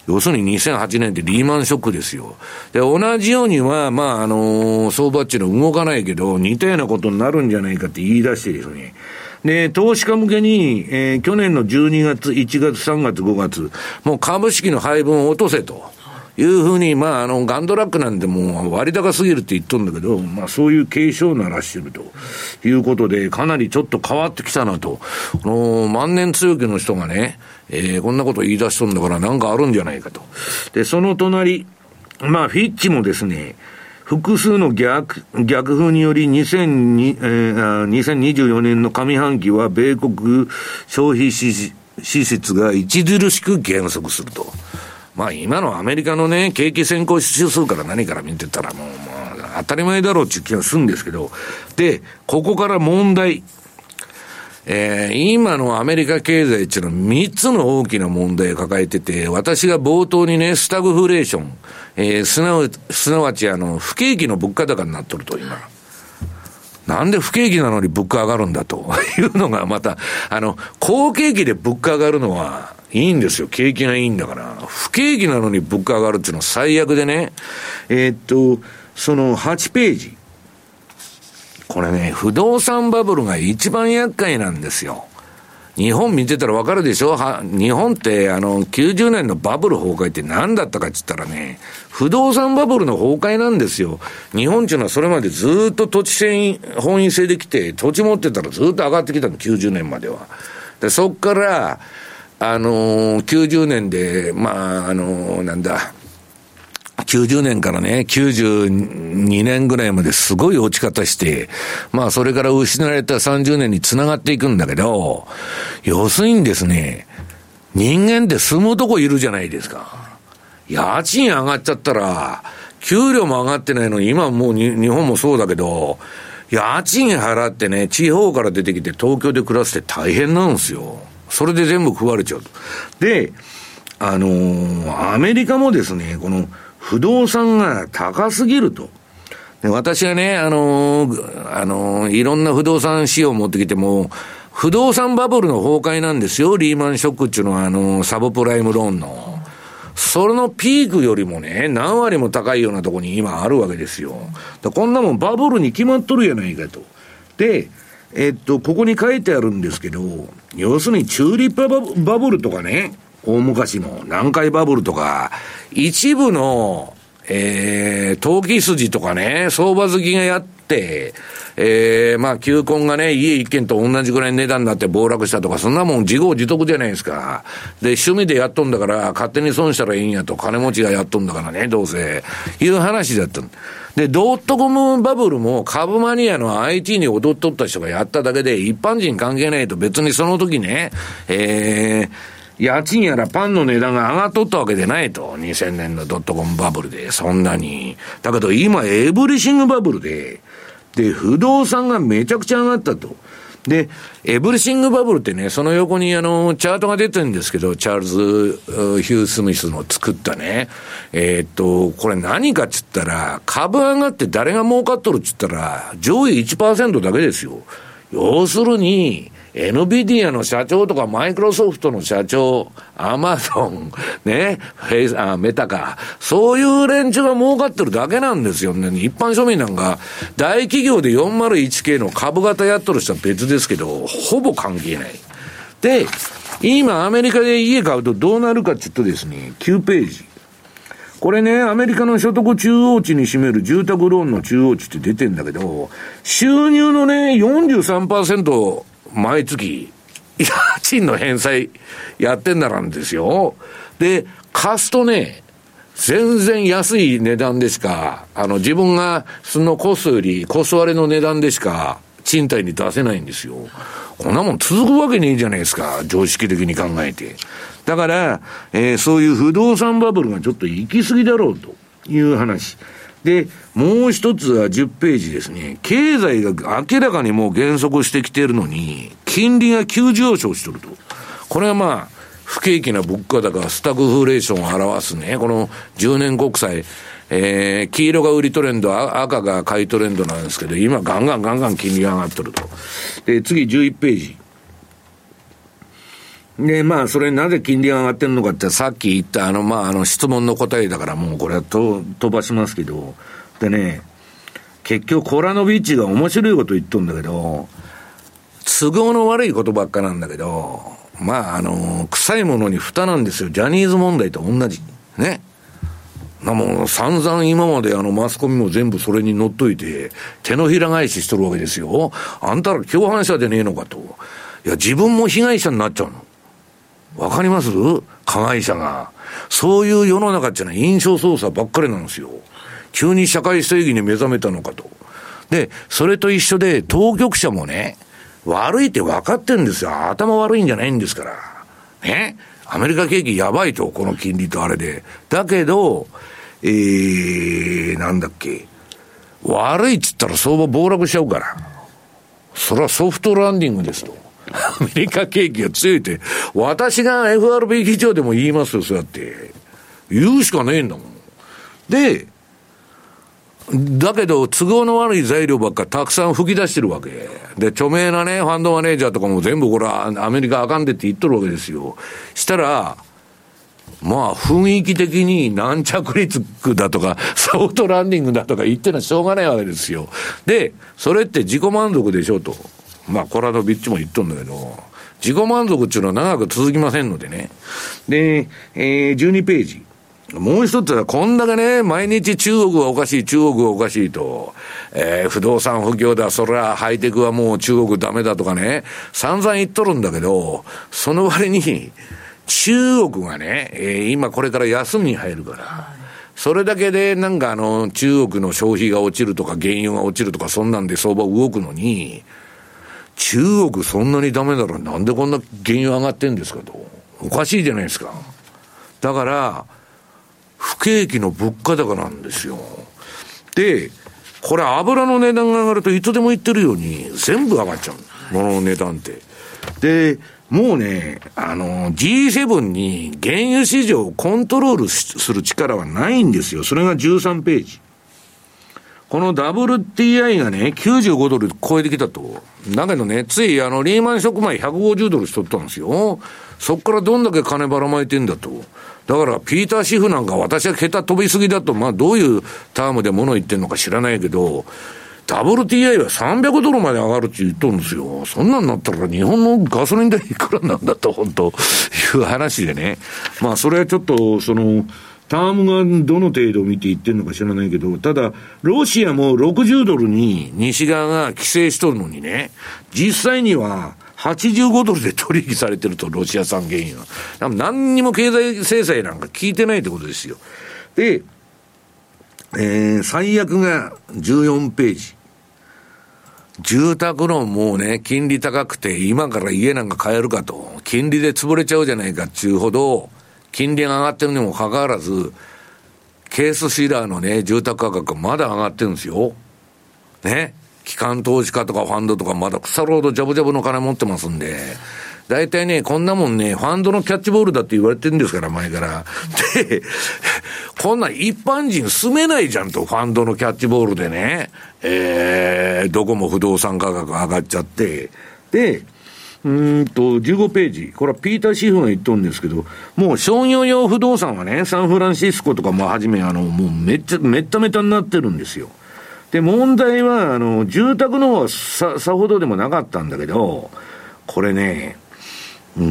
要するににせんはちねんってリーマンショックですよ。で、同じようには、まあ、あのー、相場っちゅうの動かないけど、似たようなことになるんじゃないかって言い出してですね。で、投資家向けに、えー、去年のじゅうにがつ、いちがつ、さんがつ、ごがつ、もう株式の配分を落とせと。いうふうに、まあ、あの、ガンドラックなんてもう割高すぎるって言っとるんだけど、まあ、そういう警鐘を鳴らしてるということで、かなりちょっと変わってきたなと。この、万年強気の人がね、えー、こんなこと言い出しとるんだからなんかあるんじゃないかと。で、その隣、まあ、フィッチもですね、複数の逆、逆風によりにせんに、えー、にせんにじゅうよねんの上半期は米国消費支出が著しく減速すると。まあ今のアメリカのね、景気先行指数から何から見てたらもう、まあ、当たり前だろうっていう気がするんですけど、で、ここから問題、えー、今のアメリカ経済っていうのはみっつの大きな問題を抱えてて、私が冒頭にね、スタグフレーション、えー、すなわち、すなわちあの、不景気の物価高になっとると、今。なんで不景気なのに物価上がるんだというのがまた、あの、好景気で物価上がるのは、いいんですよ。景気がいいんだから。不景気なのに物価上がるっていうのは最悪でね。えー、っと、そのはちページ。これね、不動産バブルが一番厄介なんですよ。日本見てたらわかるでしょ。は日本ってあの、きゅうじゅうねんのバブル崩壊って何だったかって言ったらね、不動産バブルの崩壊なんですよ。日本っていうのはそれまでずっと土地制本位制できて、土地持ってたらずっと上がってきたの、きゅうじゅうねんまでは。で、そっから、あのー、きゅうじゅうねんで、まあ、あのー、なんだ、きゅうじゅうねんからね、きゅうじゅうにねんぐらいまですごい落ち方して、まあ、それから失われたさんじゅうねんにつながっていくんだけど、要するにですね、人間って住むとこいるじゃないですか。家賃上がっちゃったら、給料も上がってないのに、今もうに日本もそうだけど、家賃払ってね、地方から出てきて東京で暮らすって大変なんですよ。それで全部食われちゃうと。で、あのー、アメリカもですね、この不動産が高すぎると。で、私はね、あのー、あのー、いろんな不動産仕様を持ってきても、不動産バブルの崩壊なんですよ。リーマンショックっていうのは、あのー、サブプライムローンの。そのピークよりもね、何割も高いようなとこに今あるわけですよ。だこんなもんバブルに決まっとるやないかと。で、えっと、ここに書いてあるんですけど、要するにチューリップバ ブ, バブルとかね、大昔の南海バブルとか、一部の、えー、投機筋とかね、相場好きがやって、えー、まあ、球根がね、家一軒と同じぐらいの値段になって暴落したとか、そんなもん自業自得じゃないですか。で、趣味でやっとんだから、勝手に損したらいいんやと、金持ちがやっとんだからね、どうせ、いう話だったの。で、ドットコムバブルも株マニアの アイティー に踊っとった人がやっただけで、一般人関係ないと別にその時ね、えー、家賃やらパンの値段が上がっとったわけでないと。にせんねんのドットコムバブルで、そんなに。だけど今、エブリシングバブルで、で、不動産がめちゃくちゃ上がったと。で、エブリシングバブルってね、その横にあの、チャートが出てるんですけど、チャールズ・ヒュー・スミスの作ったね、えー、っと、これ何かっつったら、株上がって誰が儲かっとるっつったら、上位 いちパーセント だけですよ。要するに、エヌビディア の社長とかマイクロソフトの社長、アマゾン、ね、フェイス、あ、メタか。そういう連中が儲かってるだけなんですよね。一般庶民なんか、大企業で よんまるいちけい の株型やっとる人は別ですけど、ほぼ関係ない。で、今アメリカで家買うとどうなるかって言うとですね、きゅうページ。これね、アメリカの所得中央値に占める住宅ローンの中央値って出てんだけど、収入のね、よんじゅうさんパーセント 毎月、家賃の返済やってんだなんですよ。で、貸すとね、全然安い値段でしか、あの、自分がそのコストより、コスト割れの値段でしか、賃貸に出せないんですよ。こんなもん続くわけねえじゃないですか、常識的に考えて。だから、えー、そういう不動産バブルがちょっと行き過ぎだろうという話で、もう一つはじゅっページですね。経済が明らかにもう減速してきているのに金利が急上昇してると。これはまあ不景気な物価高、スタグフレーションを表すね、このじゅうねん国債、えー、黄色が売りトレンド、赤が買いトレンドなんですけど、今ガンガンガンガン金利が上がってると。で、次じゅういちページで、まあ、それなぜ金利が上がってるのかって、さっき言ったあの、まあ、あの質問の答えだから、もうこれはと飛ばしますけど、でね、結局コラノビッチが面白いこと言っとるんだけど、都合の悪いことばっかなんだけど、まあ、あの、臭いものに蓋なんですよ。ジャニーズ問題と同じ。ね。もう散々今まであのマスコミも全部それに乗っといて手のひら返ししとるわけですよ。あんたら共犯者でねえのかと。いや、自分も被害者になっちゃうの。わかります？加害者が。そういう世の中っていうのは印象操作ばっかりなんですよ。急に社会正義に目覚めたのかと。で、それと一緒で当局者もね、悪いって分かってるんですよ。頭悪いんじゃないんですから。ね。アメリカ景気やばいと、この金利とあれで。だけど、えー、なんだっけ。悪いっつったら相場暴落しちゃうから。それはソフトランディングですと。アメリカ景気が強いって、私が エフアールビー 議長でも言いますよ、そうやって。言うしかねえんだもん。で、だけど都合の悪い材料ばっかたくさん吹き出してるわけで、著名なねファンドマネージャーとかも全部これはアメリカあかんでって言っとるわけですよ。したらまあ雰囲気的に軟着陸だとかソフトランディングだとか言ってのはしょうがないわけですよ。で、それって自己満足でしょと、まあコラノビッチも言っとるんだけど、自己満足っていうのは長く続きませんのでね。で、えー、じゅうにページ、もう一つは、こんだけね、毎日中国はおかしい、中国はおかしいと、えー、不動産不況だ、それはハイテクはもう中国ダメだとかね、散々言っとるんだけど、その割に、中国がね、えー、今これから休みに入るから、それだけでなんかあの、中国の消費が落ちるとか、原油が落ちるとか、そんなんで相場動くのに、中国そんなにダメだろ、なんでこんな原油上がってんですかと。おかしいじゃないですか。だから、不景気の物価高なんですよ。で、これ油の値段が上がるといつでも言ってるように全部上がっちゃう。物の値段って。で、もうね、あの、ジーセブン に原油市場をコントロールする力はないんですよ。それがじゅうさんページ。この ダブリューティーアイ がね、きゅうじゅうごドル超えてきたと。だけどね、ついあの、リーマンショック前ひゃくごじゅうドルしとったんですよ。そっからどんだけ金ばらまいてんだと。だからピーター・シフなんか私は桁飛びすぎだと、まあどういうタームで物言ってんのか知らないけど、ダブリューティーアイ はさんびゃくドルまで上がるって言っとるんですよ。そんなんなったら日本のガソリン代いくらなんだと、本当いう話でね。まあそれはちょっとその、タームがどの程度見ていってるのか知らないけど、ただ、ロシアもろくじゅうドルに西側が規制しとるのにね、実際にははちじゅうごドルで取引されてると、ロシア産原油は。何にも経済制裁なんか効いてないってことですよ。で、えー、最悪がじゅうよんページ。住宅ローンもうね、金利高くて、今から家なんか買えるかと。金利で潰れちゃうじゃないかっていうほど、金利が上がってるにもかかわらず、ケースシーラーのね、住宅価格まだ上がってるんですよ。ね。機関投資家とかファンドとかまだ腐るほどジャブジャブの金持ってますんで、だいたいね、こんなもんね、ファンドのキャッチボールだって言われてるんですから、前から。で、こんな一般人住めないじゃんと、ファンドのキャッチボールでね、えー、どこも不動産価格上がっちゃって、で、うんとじゅうごページ、これはピーター・シーフが言っとるんですけど、もう商業用不動産はね、サンフランシスコとかもはじめ、あのもうめっちゃめっためたになってるんですよ。で問題はあの住宅の方は さ, さほどでもなかったんだけど、これね、うー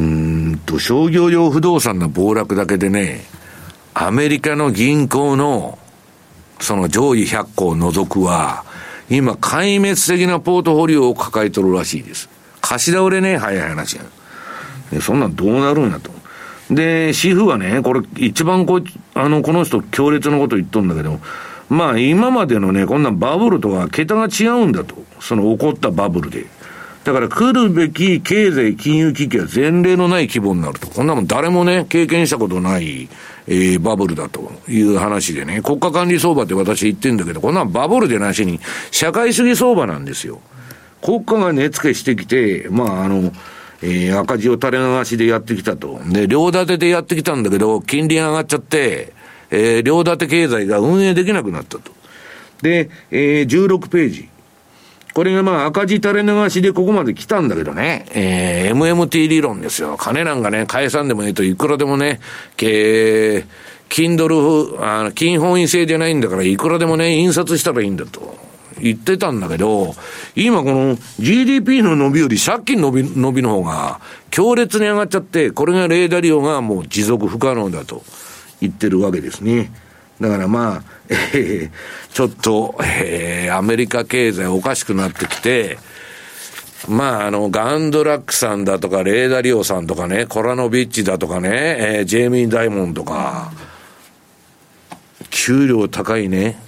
んと商業用不動産の暴落だけでね、アメリカの銀行のその上位ひゃっ行を除くは今壊滅的なポートフォリオを抱えとるらしいです。貸し倒れねえ早い話や。そんなんどうなるんやと。で、シフはね、これ一番こあのこの人強烈なこと言っとるんだけど、まあ今までのねこんなバブルとは桁が違うんだと。その起こったバブルで。だから来るべき経済金融危機は前例のない規模になると。こんなもん誰もね経験したことない、えー、バブルだという話でね、国家管理相場って私言ってるんだけど、こんなバブルでなしに社会主義相場なんですよ。国家が値付けしてきて、まああの、えー、赤字を垂れ流しでやってきたと。で両立てでやってきたんだけど、金利が上がっちゃって、えー、両立て経済が運営できなくなったと。で、えー、じゅうろくページ。これがまあ赤字垂れ流しでここまで来たんだけどね、えー、エムエムティー 理論ですよ。金なんかね、返さんでもいいといくらでもね、えー、金ドル、あの、金本位制じゃないんだからいくらでもね、印刷したらいいんだと言ってたんだけど、今この ジーディーピー の伸びより借金伸び、伸びの方が強烈に上がっちゃって、これがレーダリオがもう持続不可能だと言ってるわけですね。だからまあ、えー、ちょっと、えー、アメリカ経済おかしくなってきて、まああのガンドラックさんだとかレーダリオさんとかね、コラノビッチだとかね、えー、ジェイミー・ダイモンとか、給料高いね、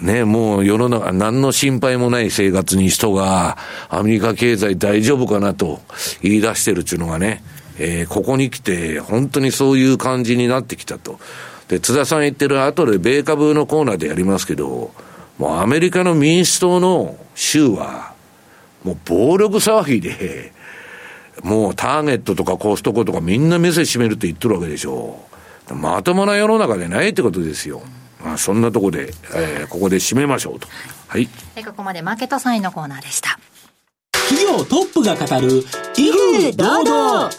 ね、もう世の中何の心配もない生活に人がアメリカ経済大丈夫かなと言い出してるっていうのがね、えー、ここに来て本当にそういう感じになってきたと。で津田さん言ってる後で米株のコーナーでやりますけど、もうアメリカの民主党の州はもう暴力騒ぎで、もうターゲットとかコストコとかみんな店閉めるって言ってるわけでしょ。まともな世の中でないってことですよ。まあ、そんなとこで、えー、ここで締めましょうと。はい、はい、ここまでマーケットサインのコーナーでした。企業トップが語る威風堂々、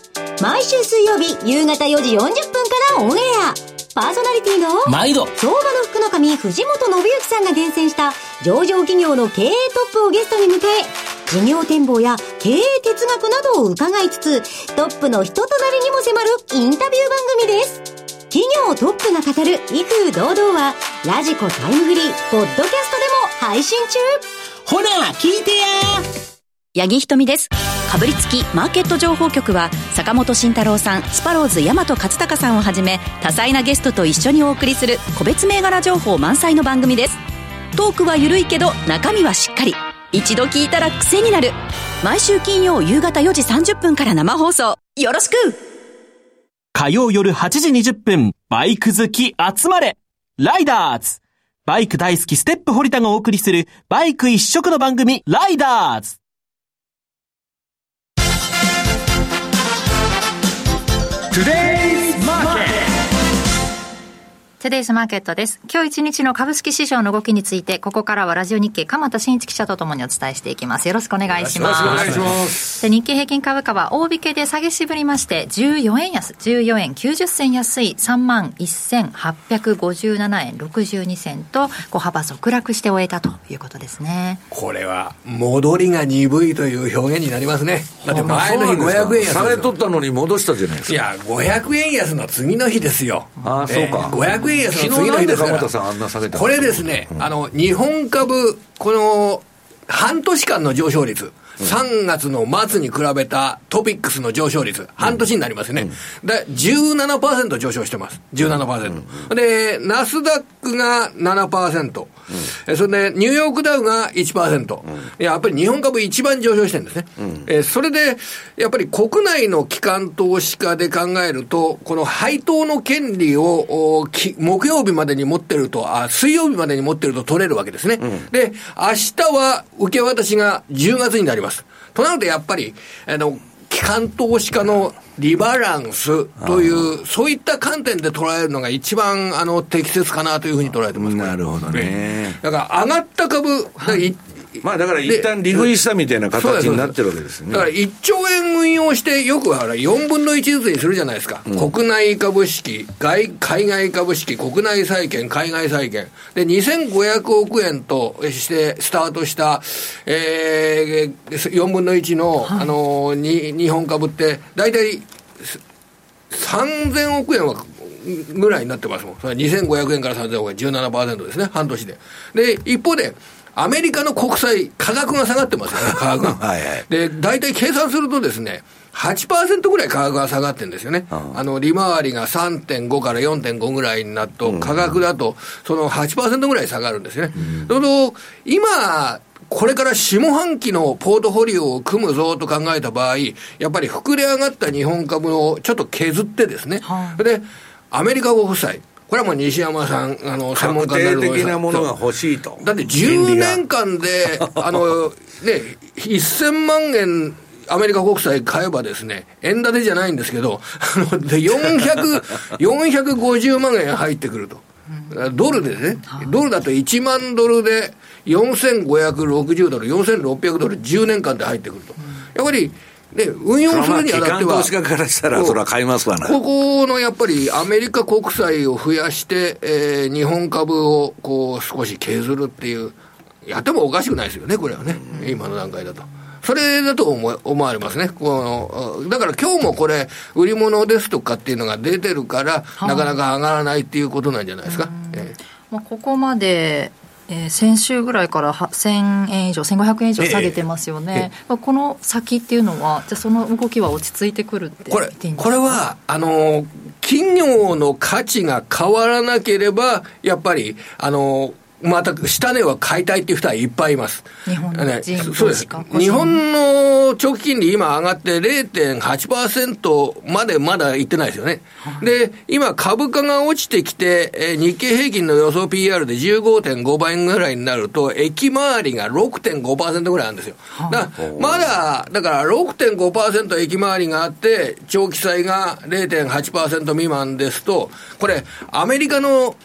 毎週水曜日夕方よじよんじゅっぷんからオンエア。パーソナリティの毎度相場の福の神藤本信之さんが厳選した上場企業の経営トップをゲストに迎え、事業展望や経営哲学などを伺いつつ、トップの人となりにも迫るインタビュー番組です。企業トップが語る威風堂々はラジコタイムフリーポッドキャストでも配信中。ほら聞いてや。八木ひとみです。かぶりつきマーケット情報局は坂本慎太郎さん、スパローズ大和勝孝さんをはじめ多彩なゲストと一緒にお送りする個別銘柄情報満載の番組です。トークは緩いけど中身はしっかり、一度聞いたら癖になる。毎週金曜夕方よじさんじゅっぷんから生放送、よろしく。火曜夜はちじにじゅっぷん、バイク好き集まれライダーズ。バイク大好きステップ堀田がお送りするバイク一色の番組ライダーズ。トゥデイズマーケット。トゥデイズマーケットです。今日一日の株式市場の動きについて、ここからはラジオ日経鎌田新一記者とともにお伝えしていきます。よろしくお願いします。よろしくお願いします。で、日経平均株価は大引けで下げしぶりまして、じゅうよんえん安、じゅうよんえんきゅうじゅっ銭安い さんまんせんはっぴゃくごじゅうなな 円ろくじゅうに銭と小幅続落して終えたということですね。これは戻りが鈍いという表現になりますね。だって前の日ごひゃくえん安されとったのに戻したじゃないですか。いやごひゃくえん安の次の日ですよ。ああ、そうか。ごひゃくえん安の次の日ですから。昨日なんで鎌田さんあんな下げたの？これですね、うん、あの日本株この半年間の上昇率、うん、さんがつの末に比べたトピックスの上昇率、半年になりますよね、うん、で じゅうななパーセント 上昇してます。 じゅうななパーセント、うん、でナスダックが ななパーセント、うん、それでニューヨークダウが いちパーセント、うん、いや、やっぱり日本株一番上昇してるんですね、うん、えそれでやっぱり国内の機関投資家で考えると、この配当の権利を木曜日までに持ってると、あ水曜日までに持ってると取れるわけですね、うん、で明日は受け渡しがじゅうがつになりますと。なるとやっぱりあの機関投資家のリバランスというそういった観点で捉えるのが一番あの適切かなというふうに捉えてます。なるほどね。だから上がった株だ、まあだから一旦利食いしたみたいな形になってるわけですね。だからいっちょうえん運用してよくあれよんぶんのいちずつにするじゃないですか、うん、国内株式外海外株式国内債券海外債券でにせんごひゃくおくえんとしてスタートした、えー、よんぶんのいちの、はい、あのー、日本株ってだいたいさんぜんおくえんはぐらいになってますもん。それにせんごひゃくえんからさんぜんおくえん じゅうななパーセント ですね、半年で。で一方でアメリカの国債価格が下がってますよね、価格がはい、はい、で大体計算するとですね はちパーセント ぐらい価格が下がってるんですよね、うん、あの利回りが さんてんご から よんてんご ぐらいになると、うん、価格だとその はちパーセント ぐらい下がるんですよね、うん、その今これから下半期のポートフォリオを組むぞと考えた場合やっぱり膨れ上がった日本株をちょっと削ってですね、はい、でアメリカご夫妻これはもう西山さん、あの、専門家になる。確定的なものが欲しいと。だってじゅうねんかんで、あの、ね、せんまんえんアメリカ国債買えばですね、円建てじゃないんですけど、あの、で、よんひゃく、よんひゃくごじゅうまんえん入ってくると。ドルでね、ドルだといちまんドルでよんせんごひゃくろくじゅうドル、よんせんろっぴゃくドル、じゅうねんかんで入ってくると。やっぱり、で運用するにあたっては、機関投資家からしたらそれは買いますわな。ここのやっぱりアメリカ国債を増やして、えー、日本株をこう少し削るっていうやってもおかしくないですよねこれはね、うん、今の段階だとそれだと 思, 思われますね。このだから今日もこれ売り物ですとかっていうのが出てるから、はい、なかなか上がらないっていうことなんじゃないですか、えーまあ、ここまでえー、先週ぐらいからせんえん以上せんごひゃくえん以上下げてますよね、ええええ、この先っていうのはじゃあその動きは落ち着いてくるって言っていいんですか？これ、これはあの企業の価値が変わらなければやっぱりあのまた下値は買いたいっていう人はいっぱいいます。日本の人投資家、日本の長期金利今上がって れいてんはちパーセント までまだいってないですよね、はい、で今株価が落ちてきて、えー、日経平均の予想 ピーアール で じゅうごてんごばいぐらいになると駅回りが ろくてんごパーセント ぐらいあるんですよ、はい、だまだだから ろくてんごパーセント 駅回りがあって長期債が れいてんはちパーセント 未満ですとこれアメリカの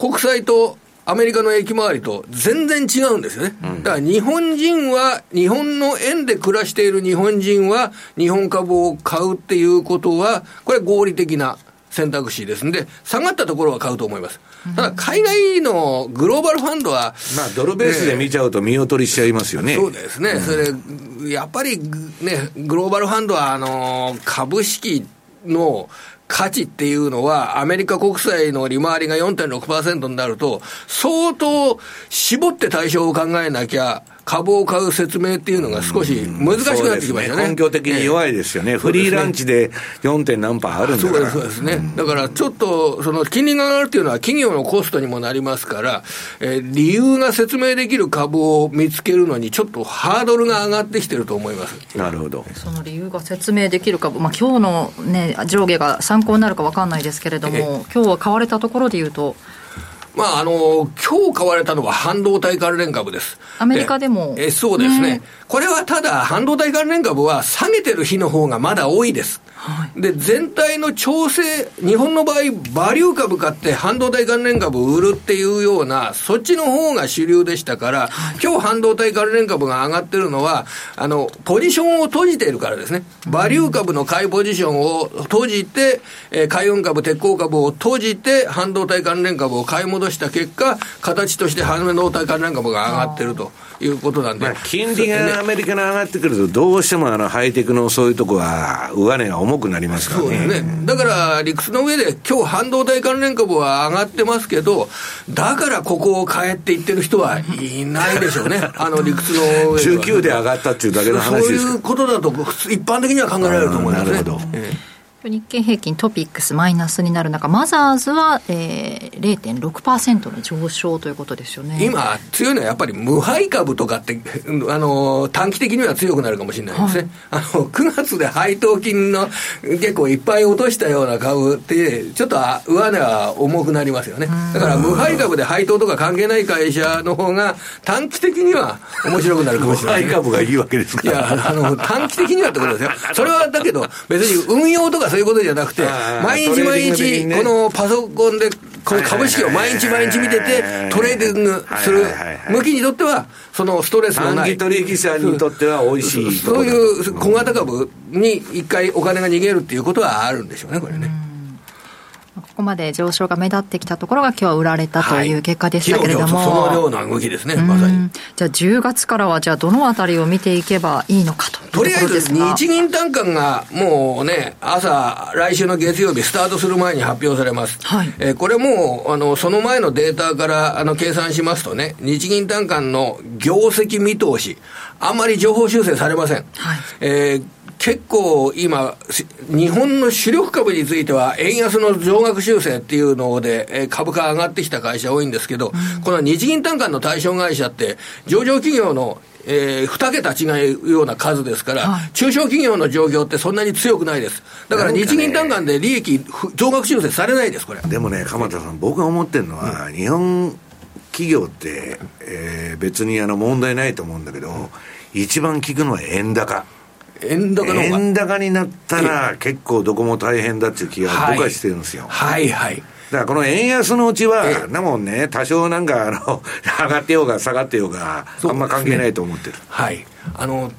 国債とアメリカの駅回りと全然違うんですよね、うん、だから日本人は日本の円で暮らしている日本人は日本株を買うっていうことはこれ合理的な選択肢ですので下がったところは買うと思います。ただ海外のグローバルファンドは、まあ、ドルベースで見ちゃうと見劣りしちゃいますよね、えー、そうですね、うん、それやっぱり、ね、グローバルファンドはあのー、株式の価値っていうのはアメリカ国債の利回りが よんてんろくパーセント になると相当絞って対象を考えなきゃ株を買う説明っていうのが少し難しくなってきましたね、うん、根拠的に弱いですよね、えー、フリーランチで よんてんなんパーセント あるんだから。そうですね、だからちょっとその金利が上がるっていうのは企業のコストにもなりますから、えー、理由が説明できる株を見つけるのにちょっとハードルが上がってきてると思います。なるほど。その理由が説明できる株、まあ、今日の、ね、上下が参考になるか分かんないですけれども、えー、今日は買われたところでいうとまあ、あの今日買われたのは半導体関連株です。アメリカでもえそうですね、これはただ半導体関連株は下げてる日の方がまだ多いです、はい、で全体の調整日本の場合バリュー株買って半導体関連株売るっていうようなそっちの方が主流でしたから今日半導体関連株が上がってるのはあのポジションを閉じているからですね。バリュー株の買いポジションを閉じて、えー、海運株鉄鋼株を閉じて半導体関連株を買い戻した結果形として半導体関連株が上がってるということなんで、まあ、金利がアメリカに上がってくるとどうしてもあのハイテクのそういうとこは上値が重くなりますから ね, そうですね。だから理屈の上で今日半導体関連株は上がってますけどだからここを買えって言ってる人はいないでしょうねあの理屈の上ではじゅうきゅうで上がったっていうだけの話です。そういうことだと一般的には考えられると思いますね。なるほど、ええ日経平均トピックスマイナスになる中マザーズは、えー、れいてんろくパーセント の上昇ということですよね。今強いのはやっぱり無配株とかってあの短期的には強くなるかもしれないですね、はい、あのくがつで配当金の結構いっぱい落としたような株ってちょっと上値は重くなりますよね。だから無配株で配当とか関係ない会社の方が短期的には面白くなるかもしれない、ね、無配株がいいわけですか。いやあの短期的にはってことですよそれはだけど別に運用とかそういうことじゃなくて毎日毎日このパソコンでこの株式を毎日毎日見ててトレーディングする向きにとってはそのストレスのない短期取引者にとっては美味しい、そういう小型株に一回お金が逃げるっていうことはあるんでしょうね、これね。ここまで上昇が目立ってきたところが今日は売られたという結果でしたけれども、はい、そのような動きですね、まさに。じゃあじゅうがつからはじゃあどのあたりを見ていけばいいのかというところですが、とりあえず日銀短観がもうね朝来週の月曜日スタートする前に発表されます、はい、えー、これもうあのその前のデータからあの計算しますとね、日銀短観の業績見通しあんまり情報修正されません、はい、えー結構今日本の主力株については円安の増額修正っていうので株価上がってきた会社多いんですけど、うん、この日銀短観の対象会社って上場企業のえー、に桁違うような数ですから、はい、中小企業の状況ってそんなに強くないです。だから日銀短観で利益増額修正されないです、これ。でもね、鎌田さん、僕が思ってるのは、うん、日本企業って、えー、別にあの問題ないと思うんだけど、うん、一番効くのは円高。円 高, の円高になったら結構どこも大変だっていう気が僕はしてるんですよ、はいはいはい、だからこの円安のうちはなもんね、多少なんかあの上がってようが下がってようがあんま関係ないと思ってる、ね、はい、あの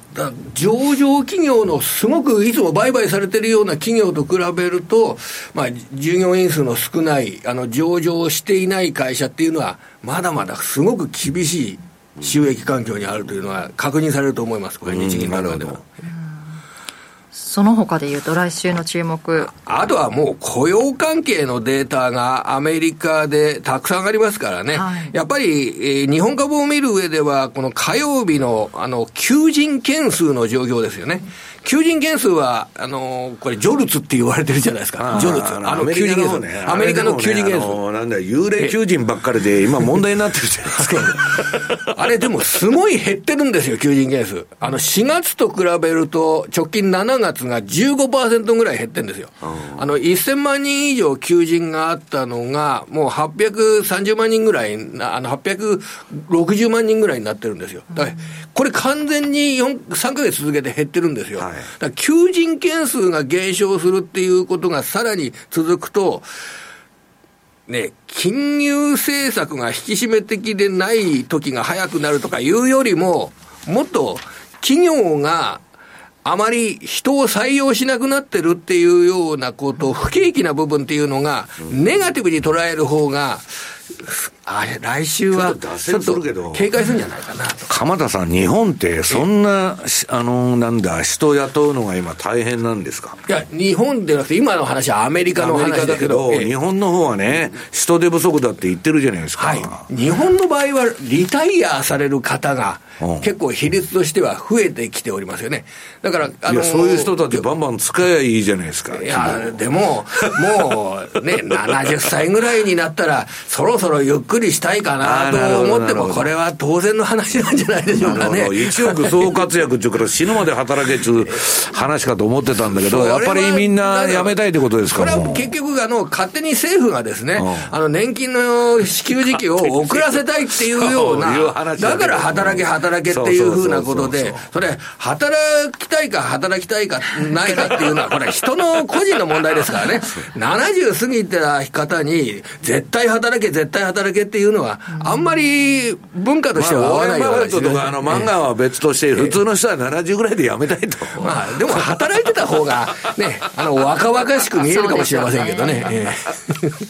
上場企業のすごくいつも売買されてるような企業と比べると、まあ、従業員数の少ないあの上場していない会社っていうのはまだまだすごく厳しい収益環境にあるというのは確認されると思います、これ日銀の中でも。その他でいうと来週の注目、あとはもう雇用関係のデータがアメリカでたくさんありますからね、はい、やっぱり、えー、日本株を見る上ではこの火曜日のあの求人件数の状況ですよね。求人件数はあのこれジョルツって言われてるじゃないですか、ジョルツ、あの求人件数ね、アメリカの求人件数、ね、なんだ幽霊求人ばっかりで今問題になってるじゃないですかあれでもすごい減ってるんですよ、求人件数。あのしがつと比べると直近しちがつが じゅうごパーセント ぐらい減ってるんですよ、うん、あのせんまんにん以上求人があったのがもうはっぴゃくさんじゅうまんにんぐらい、あのはっぴゃくろくじゅうまんにんぐらいになってるんですよ。だからこれ完全によん、さんかげつ続けて減ってるんですよ、はい、だから求人件数が減少するっていうことがさらに続くとね、金融政策が引き締め的でない時が早くなるとかいうよりも、もっと企業があまり人を採用しなくなってるっていうようなことを不景気な部分っていうのがネガティブに捉える方が、あれ来週はちょっと警戒するんじゃないかなと。鎌田さん、日本ってそんなあのなんだ人雇うのが今大変なんですか。いや日本でなくて今の話はアメリカの話だけど、日本の方はね人手不足だって言ってるじゃないですか、はい、日本の場合はリタイアされる方が結構比率としては増えてきておりますよね。だからあのいやそういう人たちバンバン使えばいいじゃないですか。いやでももうねななじゅっさいぐらいになったらそろそろゆっくりしたいかなと思ってもこれは当然の話なんじゃないでしょうかね。いちおく総活躍っていうから死ぬまで働けっていう話かと思ってたんだけどやっぱりみんな辞めたいってことですか。これは結局あの勝手に政府がですね、うん、あの年金の支給時期を遅らせたいっていうようなだから働け働け働けっていうふうなことで、それ働きたいか働きたいかないかっていうのはこれ人の個人の問題ですからねななじゅう過ぎた方に絶対働け絶対働けっていうのはあんまり文化としては合わないようなですね。まあ、あの漫画は別として普通の人はななじゅうぐらいでやめたいと、えーまあ、でも働いてた方がねあの若々しく見えるかもしれませんけどね、えー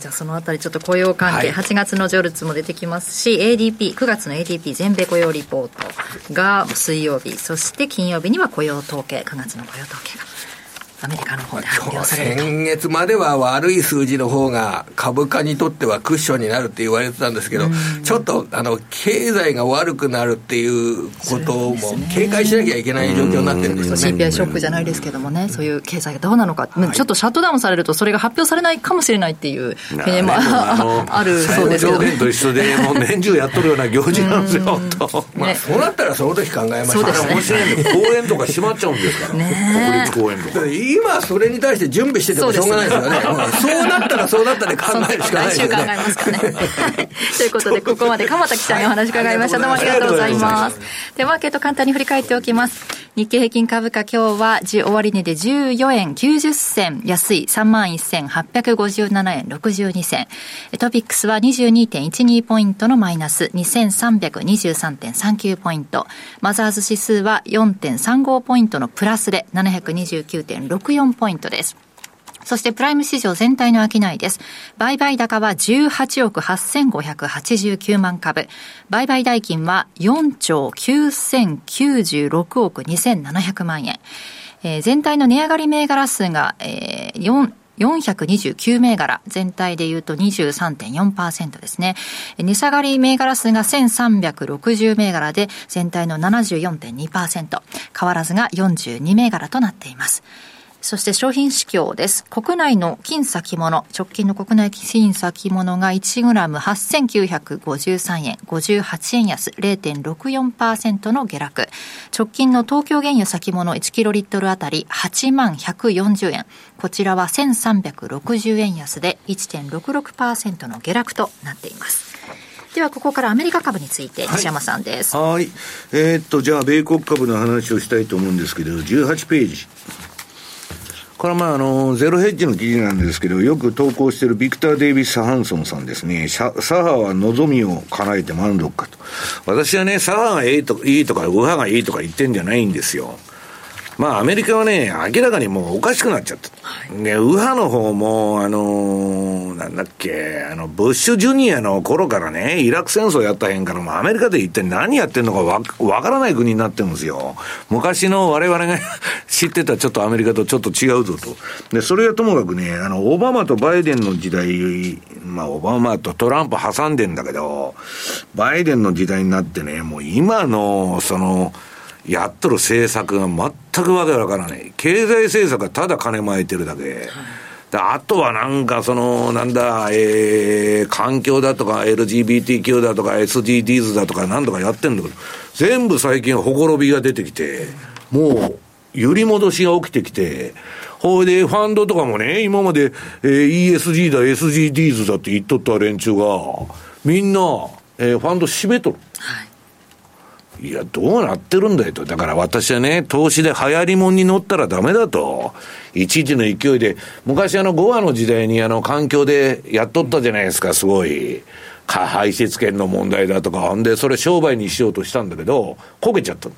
じゃあそのあたりちょっと雇用関係、はい、はちがつのジョルツも出てきますし エーディーピー、くがつの エーディーピー 全米雇用リポートが水曜日、そして金曜日には雇用統計、くがつの雇用統計がアメリカの方で発表されると。先月までは悪い数字の方が株価にとってはクッションになるって言われてたんですけど、ちょっとあの経済が悪くなるっていうことも警戒しなきゃいけない状況になってるんですよね。 シーピーアイ ショックじゃないですけどもね、そういう経済がどうなのか、はい、ちょっとシャットダウンされるとそれが発表されないかもしれないっていう懸念もあるそうですけど、年と一緒でもう年中やっとるような行事なんですよと、まあ、そうなったらその時考えました、ね、そうですね。面白いんで公園とか閉まっちゃうんですから、ね、国立公園とか今それに対して準備しててもしょうがないですよね。そうですね、うん、そうなったらそうなったで考えるしかないですよね。来週考えますかねということでここまで鎌田記者にお話伺いました。どうもありがとうございます。でマーケット簡単に振り返っておきます。日経平均株価今日は終値でじゅうよえんきゅうじゅっせん安い さんまんせんはっぴゃくごじゅうななえんろくじゅうにせん、トピックスは にじゅうにてんいちに ポイントのマイナス にせんさんびゃくにじゅうさんてんさんきゅう ポイント、マザーズ指数は よんてんさんご ポイントのプラスで ななひゃくにじゅうきゅうてんろくよん ポイントです。そしてプライム市場全体の商いです。売買高はじゅうはちおくはっせんごひゃくはちじゅうきゅうまんかぶ。売買代金はよんちょうきゅうせんきゅうじゅうろくおくにせんななひゃくまんえん。えー、全体の値上がり銘柄数が、えー、よんひゃくよんひゃくにじゅうきゅうめいがら、全体でいうと にじゅうさんてんよんパーセント ですね。値下がり銘柄数がせんさんびゃくろくじゅうめいがらで、全体の ななじゅうよんてんにパーセント。変わらずがよんじゅうにめいがらとなっています。そして商品指標です。国内の金先物、直近の国内金先物が いちグラムはっせんきゅうひゃくごじゅうさんえん、ごじゅうはちえん安、れいてんろくよんパーセント の下落。直近の東京原油先物いちキロリットルあたりはちまんひゃくよんじゅうえん。こちらはせんさんびゃくろくじゅうえん安で いちてんろくろくパーセント の下落となっています。ではここからアメリカ株について西山さんです。はい。はい。えー、っと、じゃあ米国株の話をしたいと思うんですけど、じゅうはちページ。これはまああのゼロヘッジの記事なんですけど、よく投稿しているビクター・デイビス・ハンソンさんですね。左派は望みを叶えて満足かと。私はね、左派がいいとか、いいとか右派がいいとか言ってんじゃないんですよ。まあアメリカはね、明らかにもうおかしくなっちゃった、はい、で右派の方もあのなんだっけ、あのブッシュジュニアの頃からね、イラク戦争やったへんから、もうアメリカで一体何やってんのかわ分からない国になってるんですよ。昔の我々が知ってたちょっとアメリカとちょっと違うぞと。でそれはともかくね、あのオバマとバイデンの時代、まあオバマとトランプ挟んでんだけど、バイデンの時代になってね、もう今のそのやっとる政策が全くわけわからない。経済政策はただ金まいてるだけ、はい、であとはなんかそのなんだ、えー、環境だとか エルジービーティーキュー だとか エスディージーズ だとかなんとかやってるんだけど、全部最近ほころびが出てきて、もう揺り戻しが起きてきて、ほいでファンドとかもね、今まで、えー、イーエスジー だ エスディージーズ だって言っとった連中がみんな、えー、ファンド閉めとる、はい、いやどうなってるんだよと。だから私はね、投資で流行りもんに乗ったらダメだと。いちいちの勢いで、昔あのゴアの時代にあの環境でやっとったじゃないですか、すごい排泄権の問題だとかんで、それ商売にしようとしたんだけどこけちゃった。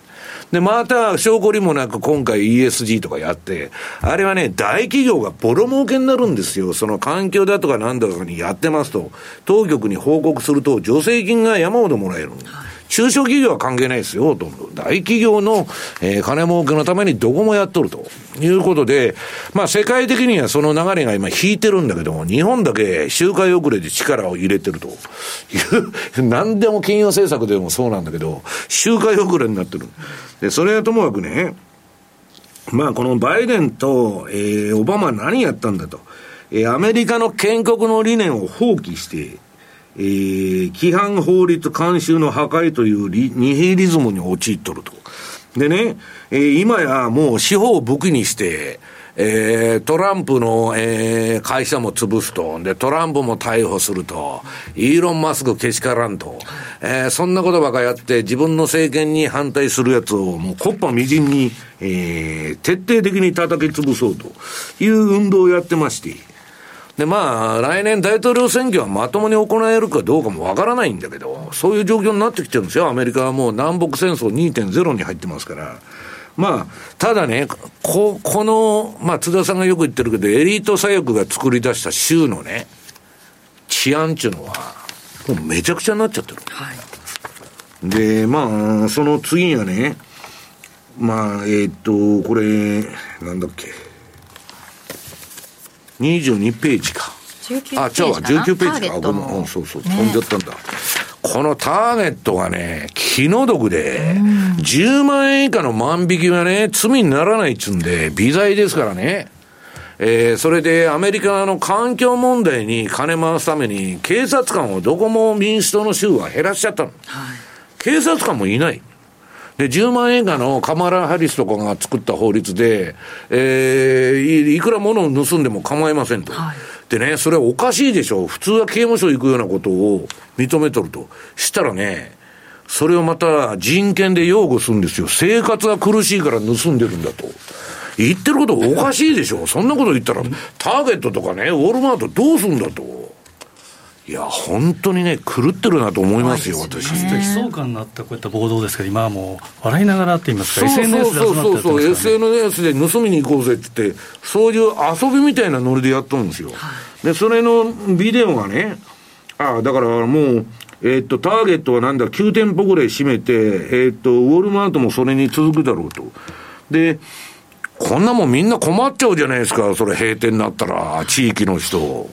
でまた証拠りもなく今回 イーエスジー とかやって、あれはね、大企業がボロ儲けになるんですよ。その環境だとかなんだとかにやってますと、当局に報告すると助成金が山ほどもらえる。中小企業は関係ないですよと。大企業の、えー、金儲けのためにどこもやっとるということで、まあ世界的にはその流れが今引いてるんだけども、日本だけ周回遅れで力を入れてるという何でも金融政策でもそうなんだけど、周回遅れになってる。でそれはともかくね、まあこのバイデンと、えー、オバマ何やったんだと、えー、アメリカの建国の理念を放棄して、えー、規範法律慣習の破壊というニヒリズムに陥っとると。でね、えー、今やもう司法を武器にして、えー、トランプの、えー、会社も潰すと。でトランプも逮捕すると。イーロン・マスクけしからんと、えー、そんなことばかやって自分の政権に反対するやつをもう木っ端みじんに、えー、徹底的に叩き潰そうという運動をやってまして、でまあ来年大統領選挙はまともに行えるかどうかもわからないんだけど、そういう状況になってきてるんですよ。アメリカはもう南北戦争 にてんゼロ に入ってますから。まあただね、ここのまあ津田さんがよく言ってるけど、エリート左翼が作り出した州のね治安っていうのはもうめちゃくちゃになっちゃってる、はい、でまあその次はね、まあえー、っとこれなんだっけ、にじゅうにページか。あ、じゃあじゅうきゅうページか。あ、ごめん、そうそう、飛んじゃったんだ。このターゲットがね、気の毒で、じゅうまんえん以下の万引きがね、罪にならないっつうんで、微罪ですからね。えー、それでアメリカの環境問題に金回すために、警察官をどこも民主党の州は減らしちゃったの。はい、警察官もいない。で、じゅうまんえん以下のカマラ・ハリスとかが作った法律で、えー、いくら物を盗んでも構いませんと、はい、でね、それはおかしいでしょ。普通は刑務所行くようなことを認めとるとしたらね、それをまた人権で擁護するんですよ。生活が苦しいから盗んでるんだと言ってることおかしいでしょ。そんなこと言ったらターゲットとかね、ウォルマートどうするんだと。いや本当にね狂ってるなと思いますよ、私。悲壮感になったこういった暴動ですけど、今はもう笑いながらって言いますか、そうそうそうそう エスエヌエス で盗みに行こうぜって言って、そういう遊びみたいなノリでやったんですよ。でそれのビデオがね、ああだからもうえー、っとターゲットはなんだきゅうてんぽぐらい閉めて、えー、っとウォルマートもそれに続くだろうと。でこんなもんみんな困っちゃうじゃないですか、それ閉店になったら地域の人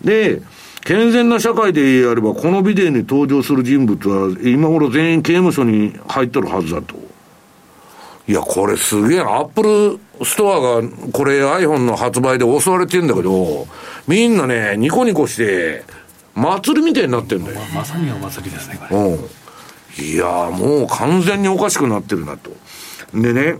で。健全な社会でやればこのビデオに登場する人物は今頃全員刑務所に入ってるはずだと。いやこれすげえ、アップルストアがこれ iPhone の発売で襲われてんだけど、みんなねニコニコして祭りみたいになってんだよ。まさにお祭りですねこれ、うん、いやもう完全におかしくなってるなと。でね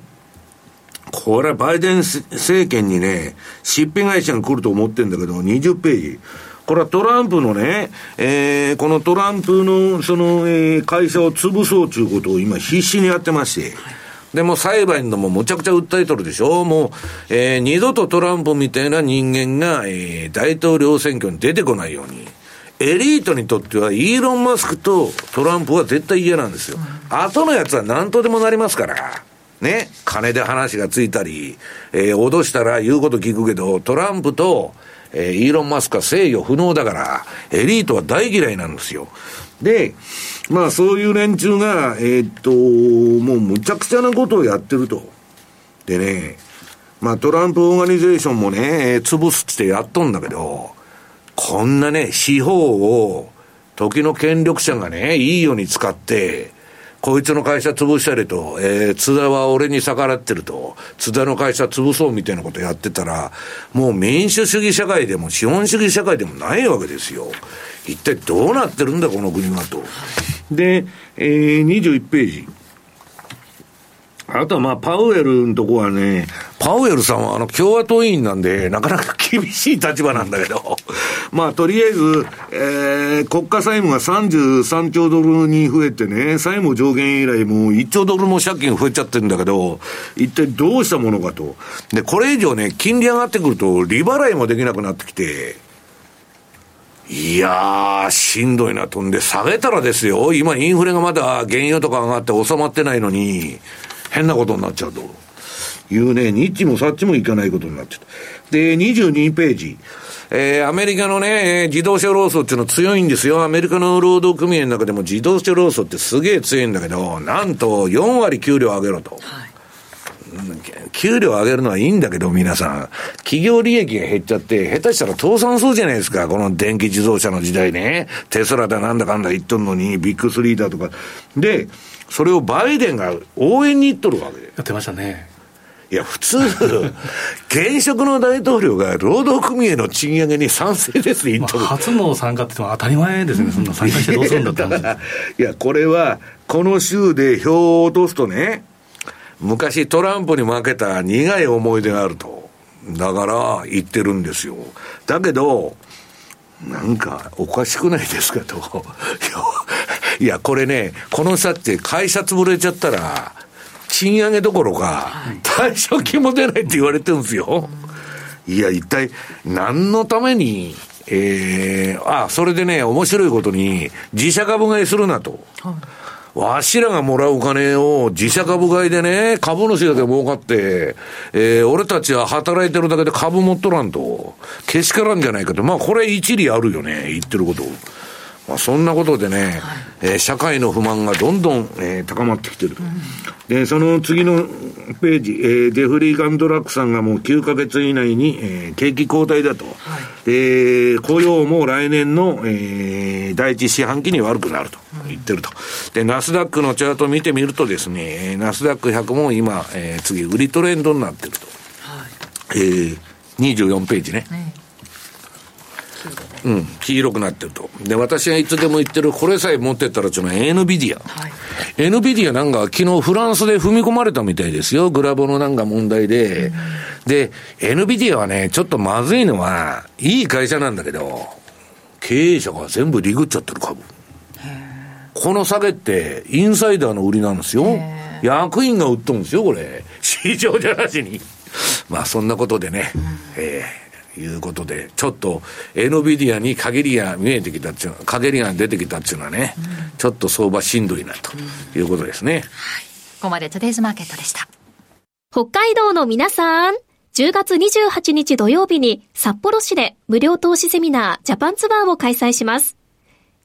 これバイデン政権にね出品会社が来ると思ってんだけど、にじゅっページ、これはトランプのね、えー、このトランプのその、えー、会社を潰そうということを今必死にやってまして、でも裁判でもむちゃくちゃ訴えとるでしょ。もう、えー、二度とトランプみたいな人間が、えー、大統領選挙に出てこないように、エリートにとってはイーロン・マスクとトランプは絶対嫌なんですよ。後のやつは何とでもなりますから。ね、金で話がついたり、えー、脅したら言うこと聞くけど、トランプとえー、イーロン・マスクは制御不能だからエリートは大嫌いなんですよ。でまあそういう連中がえー、っともうむちゃくちゃなことをやってると。でねまあトランプオーガニゼーションもね潰すってやっとんだけど、こんなね司法を時の権力者がねいいように使って、こいつの会社潰したりと、えー、津田は俺に逆らってると、津田の会社潰そうみたいなことやってたら、もう民主主義社会でも資本主義社会でもないわけですよ。一体どうなってるんだこの国はと。で、えー、にじゅういちページ、あとはまあパウエルのとこはね、パウエルさんはあの共和党委員なんでなかなか厳しい立場なんだけどまあとりあえず、えー、国家債務がさんじゅうさんちょうドルに増えてね、債務上限以来もういっちょうドルも借金増えちゃってるんだけど、一体どうしたものかと。でこれ以上ね金利上がってくると利払いもできなくなってきて、いやーしんどいなと。んで下げたらですよ、今インフレがまだ原油とか上がって収まってないのに変なことになっちゃうというね、ニッチもサッチもいかないことになっちゃった。でにじゅうにページ、えー、アメリカのね自動車労組っていうの強いんですよ。アメリカの労働組合の中でも自動車労組ってすげえ強いんだけど、なんとよんわり給料上げろと、はい、給料上げるのはいいんだけど、皆さん企業利益が減っちゃって下手したら倒産するじゃないですか、この電気自動車の時代ね。テスラだなんだかんだ言っとんのにビッグスリーだとかで、それをバイデンが応援に行っとるわけでやってましたね。いや普通現職の大統領が労働組合の賃上げに賛成です言っとる、まあ、初の参加って言っても当たり前ですね、そんな参加してどうするんだって話いやこれはこの州で票を落とすとね、昔トランプに負けた苦い思い出があると、だから言ってるんですよ。だけどなんかおかしくないですかといやこれね、この差って会社潰れちゃったら賃上げどころか退職金も出ないって言われてるんですよ。いや一体何のために、えー、あそれでね面白いことに自社株買いするなと、わしらがもらうお金を自社株買いでね株主だけ儲かって、えー、俺たちは働いてるだけで株持っとらんとけしからんじゃないかと。まあこれ一理あるよね言ってること。まあ、そんなことでね、はいえー、社会の不満がどんどん、えー、高まってきてる、うん、でその次のページ、えー、ジェフリー・ガンドラックさんがもうきゅうかげついないに、えー、景気後退だと、はいで、雇用も来年の、えー、第一四半期に悪くなると言ってると、うん、でナスダックのチャート見てみるとですね、ナスダックひゃくも今、えー、次売りトレンドになってると、はいえー、にじゅうよんページね、はいうん、黄色くなってると。で私がいつでも言ってるこれさえ持ってったらちょっと エヌビディア、はい、エヌビディア なんか昨日フランスで踏み込まれたみたいですよ、グラボのなんか問題で、うん、で エヌビディア はねちょっとまずいのはいい会社なんだけど経営者が全部リグっちゃってる株。へこの下げってインサイダーの売りなんですよ。役員が売っとるんですよこれ、市場じゃなしにまあそんなことでね、うん、えー、いうことでちょっと エヌビディア に陰りが見えてきたっていう、陰りが出てきたっていうのはね、うん、ちょっと相場しんどいなということですね、うん、はい、ここまでトゥデイズマーケットでした。北海道の皆さん、じゅうがつにじゅうはちにち土曜日に札幌市で無料投資セミナージャパンツアーを開催します。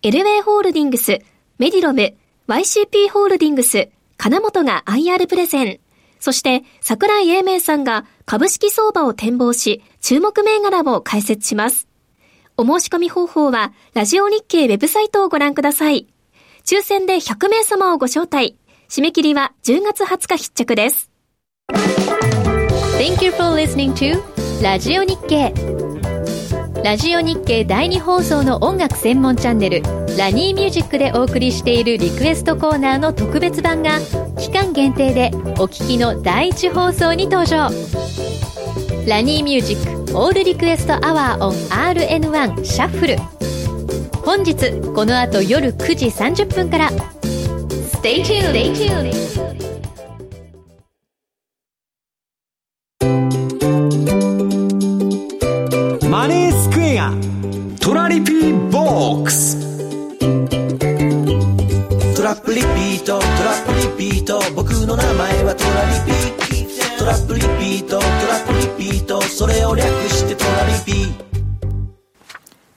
エルウェイホールディングス、メディロム、 ワイシーピー ホールディングス、金本が アイアール プレゼン、そして櫻井英明さんが株式相場を展望し注目銘柄を解説します。お申し込み方法はラジオ日経ウェブサイトをご覧ください。抽選でひゃくめいさまをご招待。締め切りはじゅうがつはつか必着です。 Thank you for listening to ラジオ日経。ラジオ日経だいに放送の音楽専門チャンネルラニーミュージックでお送りしているリクエストコーナーの特別版が期間限定でお聞きのだいいち放送に登場。ラニーミュージックオールリクエストアワーオン アールエヌワン シャッフル、本日この後夜くじさんじゅっぷんから。 Stay tuned。 マネースクエアトラリピーボックス、トラップリピート、トラップリピート、僕の名前はトラリピー、トラップリピート、トラップリピート、それを略してトラリピ。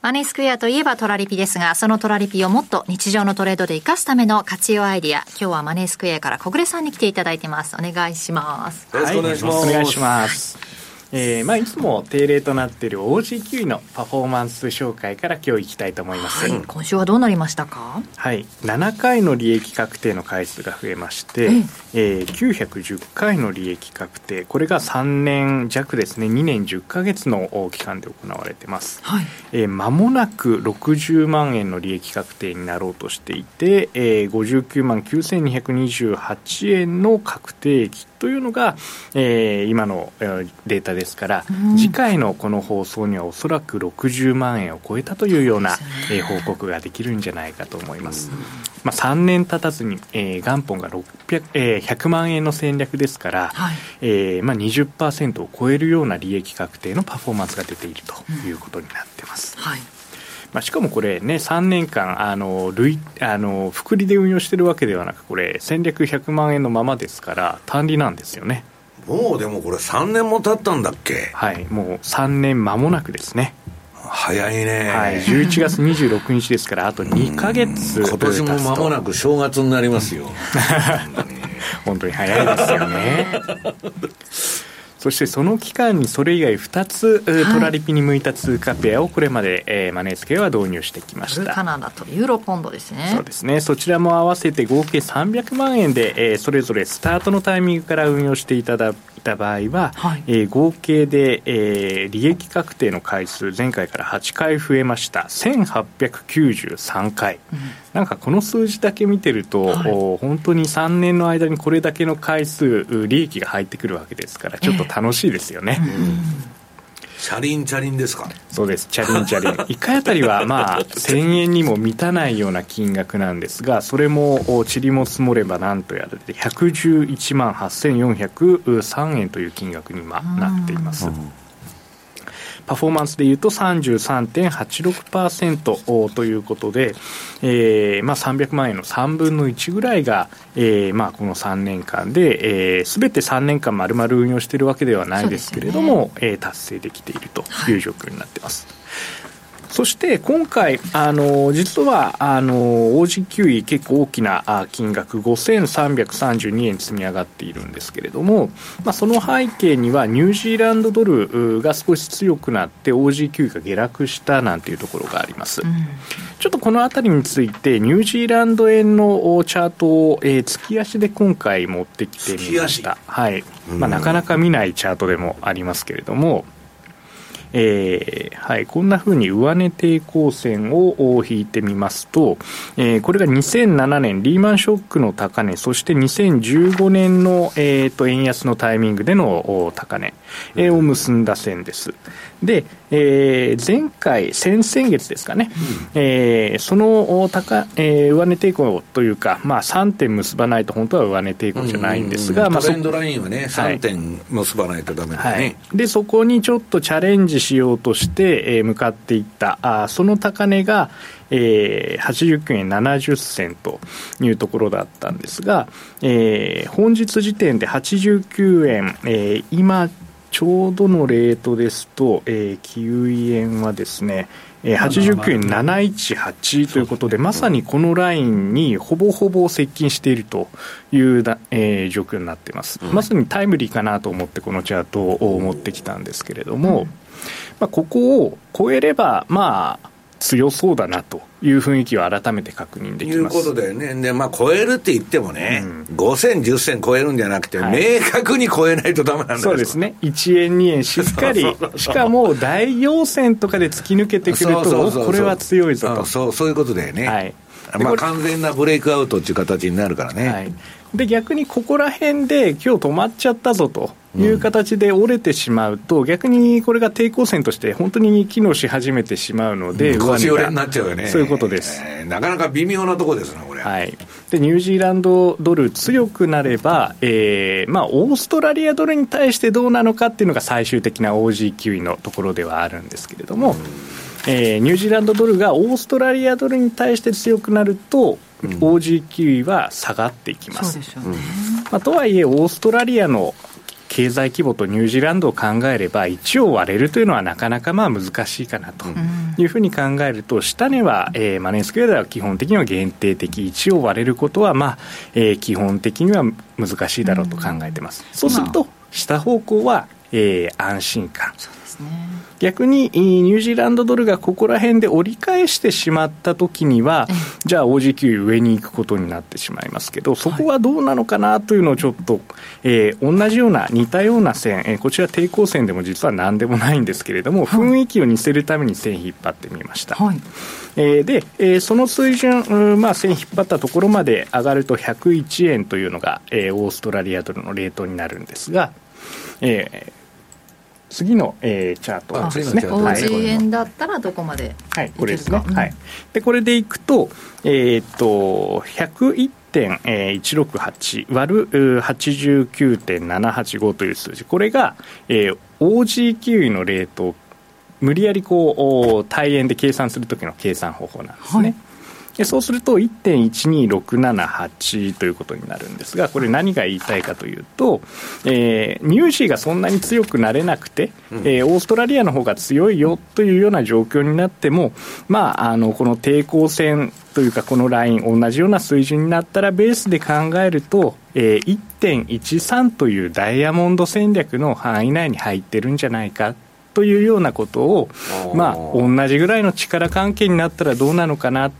マネースクエアといえばトラリピですが、そのトラリピをもっと日常のトレードで活かすための活用アイディア、今日はマネースクエアから小暮さんに来ていただいてます。お願いします。よろしくお願いします、はい、お願いします、はい、えーまあ、いつも定例となっている オージーキュー のパフォーマンス紹介から今日いきたいと思います、はい、今週はどうなりましたか。はい、ななかいの利益確定の回数が増えまして、ええー、きゅうひゃくじゅっかいの利益確定、これがさんねんじゃくですね、にねんじゅっかげつの期間で行われてます、はい、えー、間もなくろくじゅうまんえんの利益確定になろうとしていて、えー、ごじゅうきゅうまんきゅうせんにひゃくにじゅうはちえんの確定益というのが、えー、今のデータですから、うん、次回のこの放送にはおそらくろくじゅうまんえんを超えたというような、えー、報告ができるんじゃないかと思います、うん、まあ、さんねん経たずに、えー、元本がろっぴゃく、えー、ひゃくまんえんの戦略ですから、はい、えーまあ、にじゅっパーセント を超えるような利益確定のパフォーマンスが出ているということになってます、うん、はい、まあ、しかもこれね、さんねんかんあの累あの複利で運用してるわけではなく、これ戦略ひゃくまんえんのままですから単利なんですよね。もうでもこれさんねんも経ったんだっけ。はい、もうさんねん間もなくですね。早いね、はい、じゅういちがつにじゅうろくにちですからあとにかげつ、今年も間もなく正月になりますよ本当に早いですよねそしてその期間にそれ以外ふたつ、はい、トラリピに向いた通貨ペアをこれまで、えー、マネースケアは導入してきました。カナダとユーロポンドですね。そうですね。そちらも合わせて合計さんびゃくまんえんで、えー、それぞれスタートのタイミングから運用していただいた場合は、はい、えー、合計で、えー、利益確定の回数前回からはちかい増えました。せんはっぴゃくきゅうじゅうさんかい、うん、なんかこの数字だけ見てると、はい、本当にさんねんの間にこれだけの回数利益が入ってくるわけですからちょっと楽しいですよね、えーうん、チャリンチャリンですか。そうです、チャリンチャリンいっかいあたりは、まあ、せんえんにも満たないような金額なんですが、それもちりも積もればなんとやらでひゃくじゅういちまんはっせんよんひゃくさんえんという金額に今なっています、うん。パフォーマンスでいうと さんじゅうさんてんはちろくパーセント ということで、えーまあ、さんびゃくまんえんのさんぶんのいちぐらいが、えーまあ、このさんねんかんで、えー、全てさんねんかん丸々運用しているわけではないですけれども、そうですね、えー、達成できているという状況になっています、はい。そして今回あの実はあの オージーキューイー 結構大きな金額ごせんさんびゃくさんじゅうにえん積み上がっているんですけれども、まあ、その背景にはニュージーランドドルが少し強くなって オージーキューイー が下落したなんていうところがあります、うん。ちょっとこのあたりについてニュージーランド円のチャートを、えー、月足で今回持ってきてみました。はい、まあ、なかなか見ないチャートでもありますけれども、えーはい、こんな風に上値抵抗線を引いてみますと、えー、これがにせんななねんリーマンショックの高値、そしてにせんじゅうごねんの、えー、と円安のタイミングでの高値を結んだ線です。で、えー、前回先々月ですかね、うんえー、その高、えー、上値抵抗というか、まあ、さんてん結ばないと本当は上値抵抗じゃないんですが、うんうんうん、トレンドラインはね、まあ、さんてん結ばないとダメだね、はいはい、でそこにちょっとチャレンジしようとして、えー、向かっていったあその高値が、えー、はちじゅうきゅうえんななじゅっせんというところだったんですが、えー、本日時点ではちじゅうきゅうえん、えー、今ちょうどのレートですと、えー、きゅうえんはですね、えー、はちじゅうきゅうえんななひゃくじゅうはちということで、まさにこのラインにほぼほぼ接近しているというだ、えー、状況になっています、うん、まさにタイムリーかなと思ってこのチャートを持ってきたんですけれども、うんまあ、ここを超えればまあ強そうだなという雰囲気を改めて確認できますということだよね。で、まあ、超えるって言ってもね、うん、ごせん、じゅっせん超えるんじゃなくて、はい、明確に超えないとダメなんです。そうですね、いちえんにえんしっかりそうそうそう、しかも大陽線とかで突き抜けてくるとそうそうそうそう、これは強いぞと、そうそう、そういうことだよね、はいまあ、完全なブレイクアウトっていう形になるからね、はい、で逆にここら辺で今日止まっちゃったぞという形で折れてしまうと、うん、逆にこれが抵抗線として本当に機能し始めてしまうので、うん、腰折れになっちゃうよね。そういうことです、えー、なかなか微妙なとこですねこれ、はい、でニュージーランドドル強くなれば、えーまあ、オーストラリアドルに対してどうなのかっていうのが最終的な オージー キウイのところではあるんですけれども、うんえー、ニュージーランドドルがオーストラリアドルに対して強くなると、うん、オージー キウイは下がっていきます。そうでしょうね。まあ、とはいえオーストラリアの経済規模とニュージーランドを考えればいちを割れるというのはなかなかまあ難しいかなというふうに考えると、下値はえマネースクエアでは基本的には限定的、いちを割れることはまあえ基本的には難しいだろうと考えています、うん、そうすると下方向はえ安心感。そうですね。逆にニュージーランドドルがここら辺で折り返してしまった時にはじゃあ オージー キウイ上に行くことになってしまいますけど、そこはどうなのかなというのをちょっと、えー、同じような似たような線、えー、こちら抵抗線でも実は何でもないんですけれども、雰囲気を似せるために線引っ張ってみました、はいえー、で、えー、その水準、うんまあ、線引っ張ったところまで上がるとひゃくいちえんというのが、えー、オーストラリアドルのレートになるんですが、えー次の、えー、チャートですね。オージーエヌだったらどこまでいけるか、はい、これですね、うんはい、でこれでいくと、えー、っと ひゃくいってんいちろくはち 割る はちじゅうきゅうてんななはちご という数字、これが、えー、オージー キウイのレートを無理やりこう対円で計算するときの計算方法なんですね、はい、でそうすると いってんいちにろくななはち ということになるんですが、これ何が言いたいかというと、えー、ニュージーがそんなに強くなれなくて、うんえー、オーストラリアの方が強いよというような状況になっても、まあ、あのこの抵抗線というかこのライン同じような水準になったらベースで考えると、えー、いってんいちさん というダイヤモンド戦略の範囲内に入ってるんじゃないかというようなことを、まあ、同じぐらいの力関係になったらどうなのかな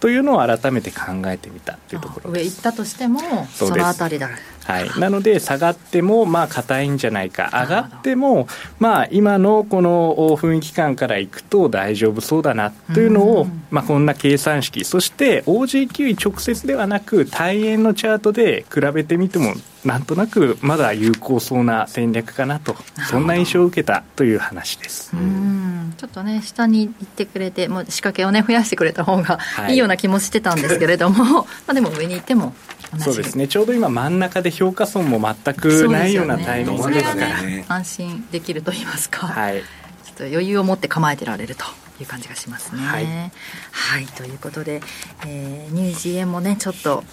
というのを改めて考えてみたというところです。上行ったとしてもそのあたりだ、はい、なので下がってもまあ硬いんじゃないか、上がってもまあ今のこの雰囲気感からいくと大丈夫そうだなというのを、まあこんな計算式、そして オージー キウイ直接ではなく対円のチャートで比べてみてもなんとなくまだ有効そうな戦略かなと、そんな印象を受けたという話です。うんちょっとね下に行ってくれてもう仕掛けをね増やしてくれた方がいいような気もしてたんですけれども、はい、まあでも上に行っても同じ。そうですね、ちょうど今真ん中で評価損も全くないようなタイミングですから、ね、安心できると言いますか、はい、ちょっと余裕を持って構えてられるという感じがしますね。はい、はい、ということで、えー、ニュージー円もねちょっと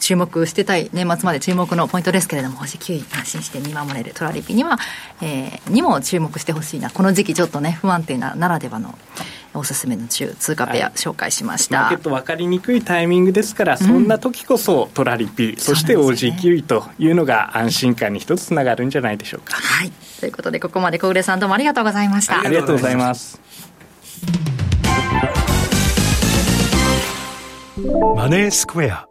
注目してたい、年末まで注目のポイントですけれども、星きゅうい安心して見守れるトラリピには、えー、にも注目してほしいな。この時期ちょっとね不安定なならではのおすすめの中通貨ペア紹介しました、はい、マーケット分かりにくいタイミングですから、うん、そんな時こそトラリピ、そして オージー キウイというのが安心感に一つつながるんじゃないでしょうか。はい、ということでここまで小暮さんどうもありがとうございました。ありがとうございます。マネースクエア、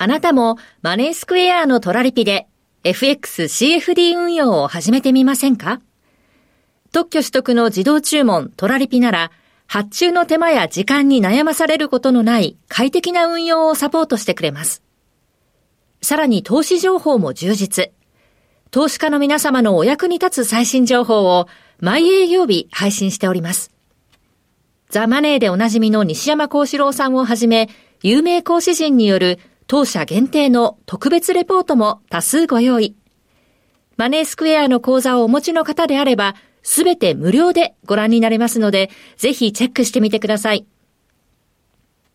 あなたもマネースクエアのトラリピで エフエックスシーエフディー 運用を始めてみませんか？特許取得の自動注文トラリピなら、発注の手間や時間に悩まされることのない快適な運用をサポートしてくれます。さらに投資情報も充実。投資家の皆様のお役に立つ最新情報を毎営業日配信しております。ザ・マネーでおなじみの西山孝四郎さんをはじめ、有名講師陣による当社限定の特別レポートも多数ご用意。マネースクエアの講座をお持ちの方であれば、すべて無料でご覧になれますので、ぜひチェックしてみてください。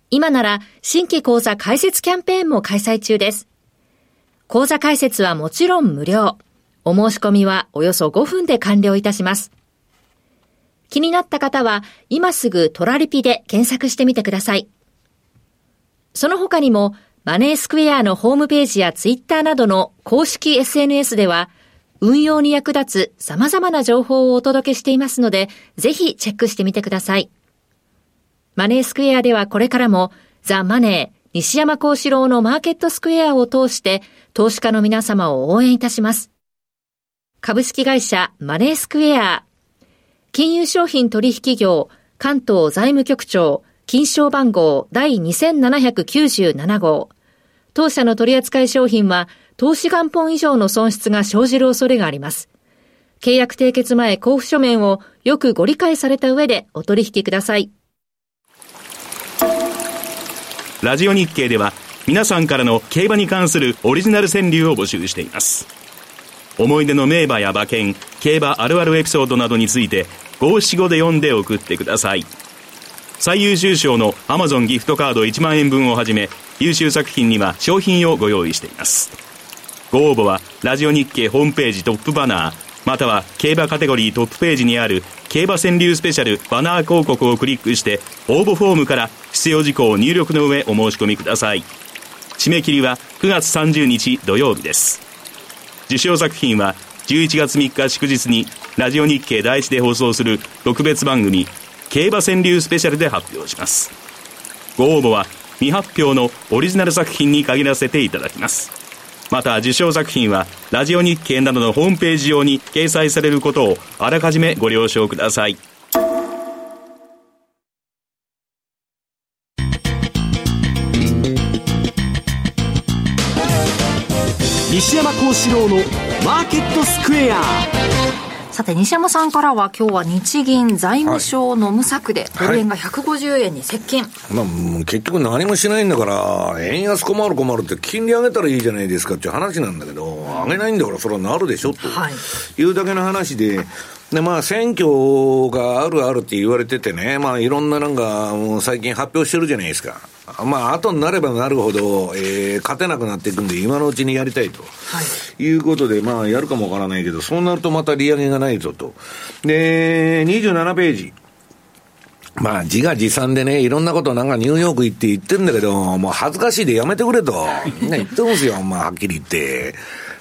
今なら新規講座開設キャンペーンも開催中です。講座開設はもちろん無料。お申し込みはおよそごふんで完了いたします。気になった方は今すぐトラリピで検索してみてください。その他にもマネースクエアのホームページやツイッターなどの公式 エスエヌエス では運用に役立つ様々な情報をお届けしていますので、ぜひチェックしてみてください。マネースクエアではこれからもザ・マネー西山孝四郎のマーケットスクエアを通して投資家の皆様を応援いたします。株式会社マネースクエア、金融商品取引業関東財務局長金賞番号第にせんななひゃくきゅうじゅうなな号。当社の取扱い商品は投資元本以上の損失が生じる恐れがあります。契約締結前交付書面をよくご理解された上でお取引ください。ラジオ日経では皆さんからの競馬に関するオリジナル川柳を募集しています。思い出の名馬や馬券、競馬あるあるエピソードなどについて五七五で読んで送ってください。最優秀賞の Amazon ギフトカードいちまん円分をはじめ優秀作品には商品をご用意しています。ご応募はラジオ日経ホームページトップバナーまたは競馬カテゴリートップページにある競馬川柳スペシャルバナー広告をクリックして応募フォームから必要事項を入力の上お申し込みください。締め切りはくがつさんじゅうにち土曜日です。受賞作品はじゅういちがつみっか祝日にラジオ日経第一で放送する特別番組競馬川柳スペシャルで発表します。ご応募は未発表のオリジナル作品に限らせていただきます。また受賞作品はラジオ日経などのホームページ上に掲載されることをあらかじめご了承ください。西山孝四郎のマーケットスクエア。さて西山さんからは今日は日銀財務省の無策でドル円がひゃくごじゅうえんに接近、はいはい、まあ、結局何もしないんだから円安困る困るって金利上げたらいいじゃないですかっていう話なんだけど上げないんだからそれはなるでしょというだけの話で、でまあ選挙があるあるって言われててね、まあいろんななんかもう最近発表してるじゃないですか。まあ後になればなるほど、えー、勝てなくなっていくんで今のうちにやりたいと、はい、いうことでまあやるかもわからないけどそうなるとまた利上げがないぞと。でにじゅうななページまあ自画自賛でねいろんなことなんかニューヨーク行って言ってるんだけどもう恥ずかしいでやめてくれとみんな言ってますよまあはっきり言って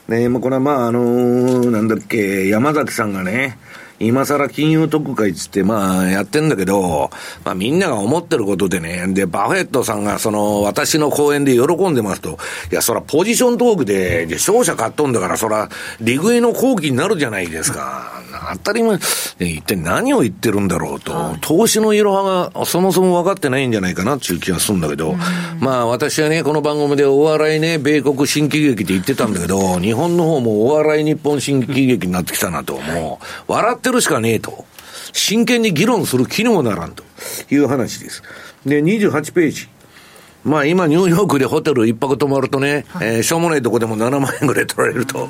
ね。もうこれはまああのー、なんだっけ山崎さんがね今更金融特会つってまあやってんだけど、まあみんなが思ってることでね、でバフェットさんがその私の講演で喜んでますと、いやそらポジショントークで勝者買っとんだからそら利食いの好機になるじゃないですか。当たり前、一体何を言ってるんだろうと、はい、投資のいろはがそもそも分かってないんじゃないかなっていう気がするんだけど、まあ私はねこの番組でお笑いね米国新喜劇って言ってたんだけど、日本の方もお笑い日本新喜劇になってきたなと、もう笑ってるしかねえと、真剣に議論する気にもならんという話です。でにじゅうはちページまあ今ニューヨークでホテル一泊泊まるとね、はい、えー、しょうもないとこでもななまんえんぐらい取られると、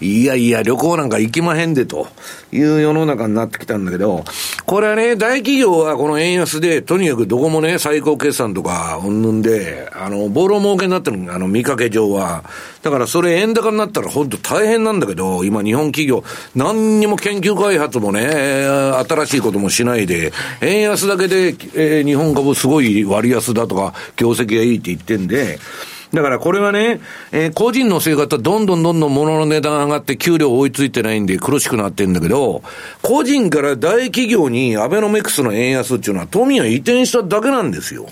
いやいや旅行なんか行きまへんでという世の中になってきたんだけど、これはね大企業はこの円安でとにかくどこもね最高決算とかうんぬんであのボロ儲けになってるあの見かけ上はだからそれ円高になったら本当大変なんだけど、今日本企業何にも研究開発もね新しいこともしないで円安だけで、えー、日本株すごい割安だとか業績がいいって言ってんで、だからこれはね、えー、個人の生活はどんどんどんどん物の値段上がって給料追いついてないんで苦しくなってんだけど、個人から大企業にアベノミクスの円安っていうのは富が移転しただけなんですよ。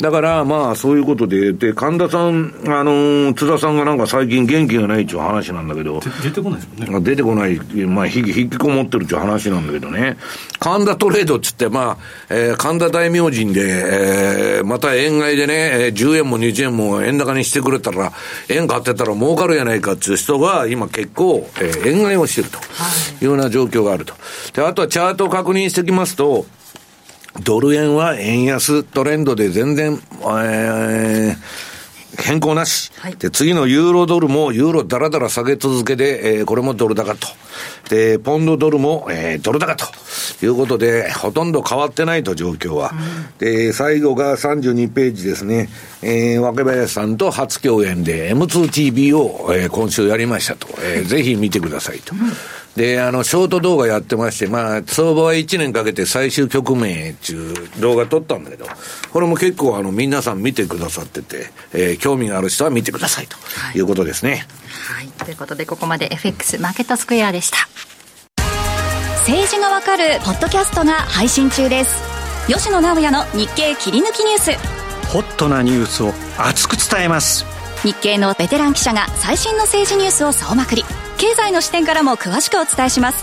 だからまあそういうことで言って神田さん、あのー、津田さんがなんか最近元気がないっていう話なんだけど、出てこないですもんね。出てこない、まあ、引き、引きこもってるっていう話なんだけどね。神田トレードっつって、まあえー、神田大明神で、えー、また円買いでねじゅうえんもにじゅうえんも円高にしてくれたら円買ってたら儲かるやないかっていう人が今結構、えー、円買いをしてるというような状況があると。であとはチャートを確認してきますと、ドル円は円安トレンドで全然、えー、変更なし、はい、で次のユーロドルもユーロだらだら下げ続けで、えー、これもドル高と、でポンドドルも、えー、ドル高ということでほとんど変わってないと状況は、うん、で最後がさんじゅうにページですね、えー、若林さんと初共演で エムツーティービー を、えー、今週やりましたと、えー、ぜひ見てくださいと、うん、であのショート動画やってまして、まあ、相場はいちねんかけて最終局面っていう動画撮ったんだけど、これも結構あの皆さん見てくださってて、えー、興味がある人は見てくださいということですね、はいはい、ということでここまで エフエックス マーケットスクエアでした。政治がわかるポッドキャストが配信中です。吉野直也の日経切り抜きニュース、ホットなニュースを熱く伝えます。日経のベテラン記者が最新の政治ニュースを総まくり、経済の視点からも詳しくお伝えします。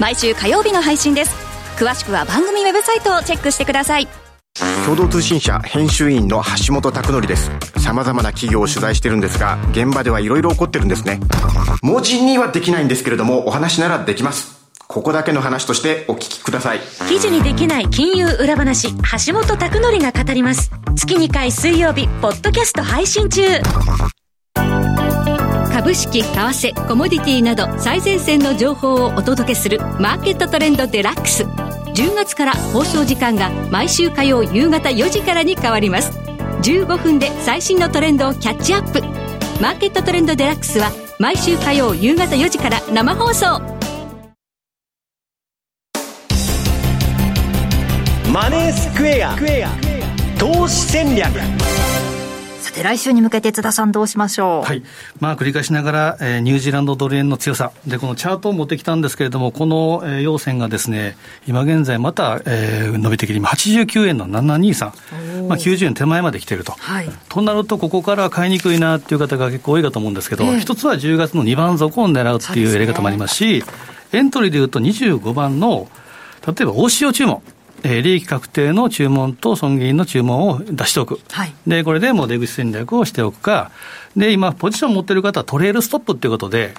毎週火曜日の配信です。詳しくは番組ウェブサイトをチェックしてください。共同通信社編集員の橋本拓典です。様々な企業を取材してるんですが、現場ではいろいろ起こってるんですね。文字にはできないんですけれども、お話ならできます。ここだけの話としてお聞きください。記事にできない金融裏話、橋本拓典が語ります。月にかい水曜日、ポッドキャスト配信中。株式、為替、コモディティなど最前線の情報をお届けするマーケットトレンドデラックス。じゅうがつから放送時間が毎週火曜夕方よじからに変わります。じゅうごふんで最新のトレンドをキャッチアップ。マーケットトレンドデラックスは毎週火曜夕方よじから生放送。マネースクエア投資戦略。来週に向けて津田さんどうしましょう。はい、まあ、繰り返しながら、えー、ニュージーランドドル円の強さでこのチャートを持ってきたんですけれども、この、えー、陽線がですね今現在また、えー、伸びてきて今はちじゅうきゅうえんのななひゃくにじゅうさん、まあ、きゅうじゅうえん手前まで来てると、はい、となるとここからは買いにくいなっていう方が結構多いかと思うんですけど、えー、一つはじゅうがつのにばん底を狙うっていうやり方もありますし、そうですね、エントリーでいうとにじゅうごばんの例えば大潮注文、えー、利益確定の注文と損切りの注文を出しておく、はい、でこれでもう出口戦略をしておくかで、今ポジション持ってる方はトレールストップということで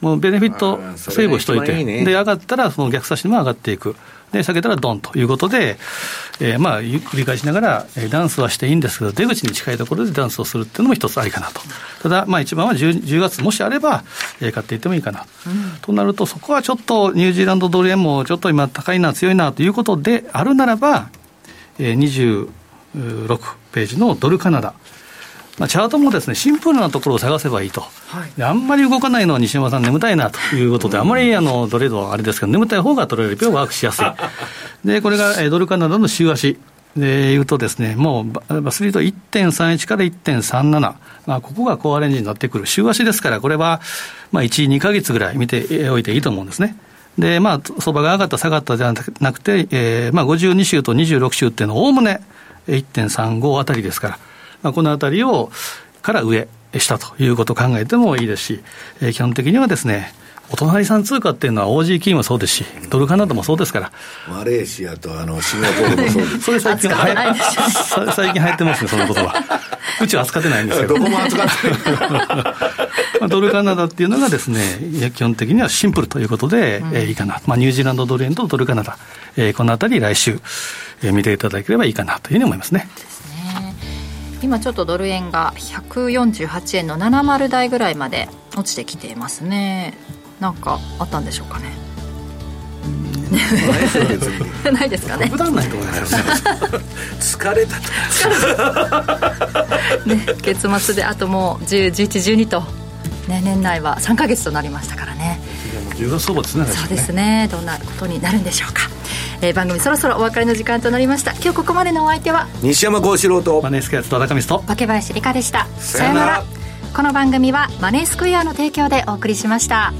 もうベネフィットセーブをしといて、いい、ね、で上がったらその逆差しでも上がっていく、で下げたらドンということで、えー、まあ繰り返しながらダンスはしていいんですけど、出口に近いところでダンスをするっていうのも一つありかなと。ただまあ一番は 10, じゅうがつもしあれば、えー、買っていってもいいかな、うん、となるとそこはちょっとニュージーランドドル円もちょっと今高いな強いなということであるならば、えー、にじゅうろくページのドルカナダ、まあ、チャートもですねシンプルなところを探せばいいと、はい、あんまり動かないのは西山さん眠たいなということで、あんまりあのトレードはあれですけど眠たい方がトレードピをワークしやすいでこれがドルカナダの週足でいうとですね、もうバスリート いってんさんいち から いってんさんなな、まあ、ここがコアレンジになってくる週足ですから、これはまあいち、にかげつぐらい見ておいていいと思うんですね。でまあ相場が上がった下がったじゃなくて、えー、まあごじゅうに週とにじゅうろく週っていうのはおおむね いってんさんご あたりですから、まあ、このあたりをから上したということを考えてもいいですし、えー、基本的にはですねお隣さん通貨っていうのは オージー 金もそうですしドルカナダもそうですから、マレーシアとあのシンガポールもそうですそれ最近扱ってないでしょ最近流行ってますねその言葉うちは扱ってないんですけどどこも扱ってないドルカナダっていうのがですね基本的にはシンプルということで、うんえー、いいかな、まあ、ニュージーランドドル円とドルカナダ、えー、このあたり来週、えー、見ていただければいいかなというふうに思いますね。今ちょっとドル円がひゃくよんじゅうはちえんのななじゅう台ぐらいまで落ちてきていますね。なんかあったんでしょうかね。ないですかね。普段ないと思いますよね。疲れた。疲れたね、月末であともうじゅう、じゅういち、じゅうにと、ね、年内はさんかげつとなりましたからね。じゅうがつ相場ですね。そうですね。どんなことになるんでしょうか。えー、番組そろそろお別れの時間となりました。今日ここまでのお相手は西山孝四郎とマネースクエアと高見と若林理香でした。さよなら。この番組はマネースクエアの提供でお送りしました。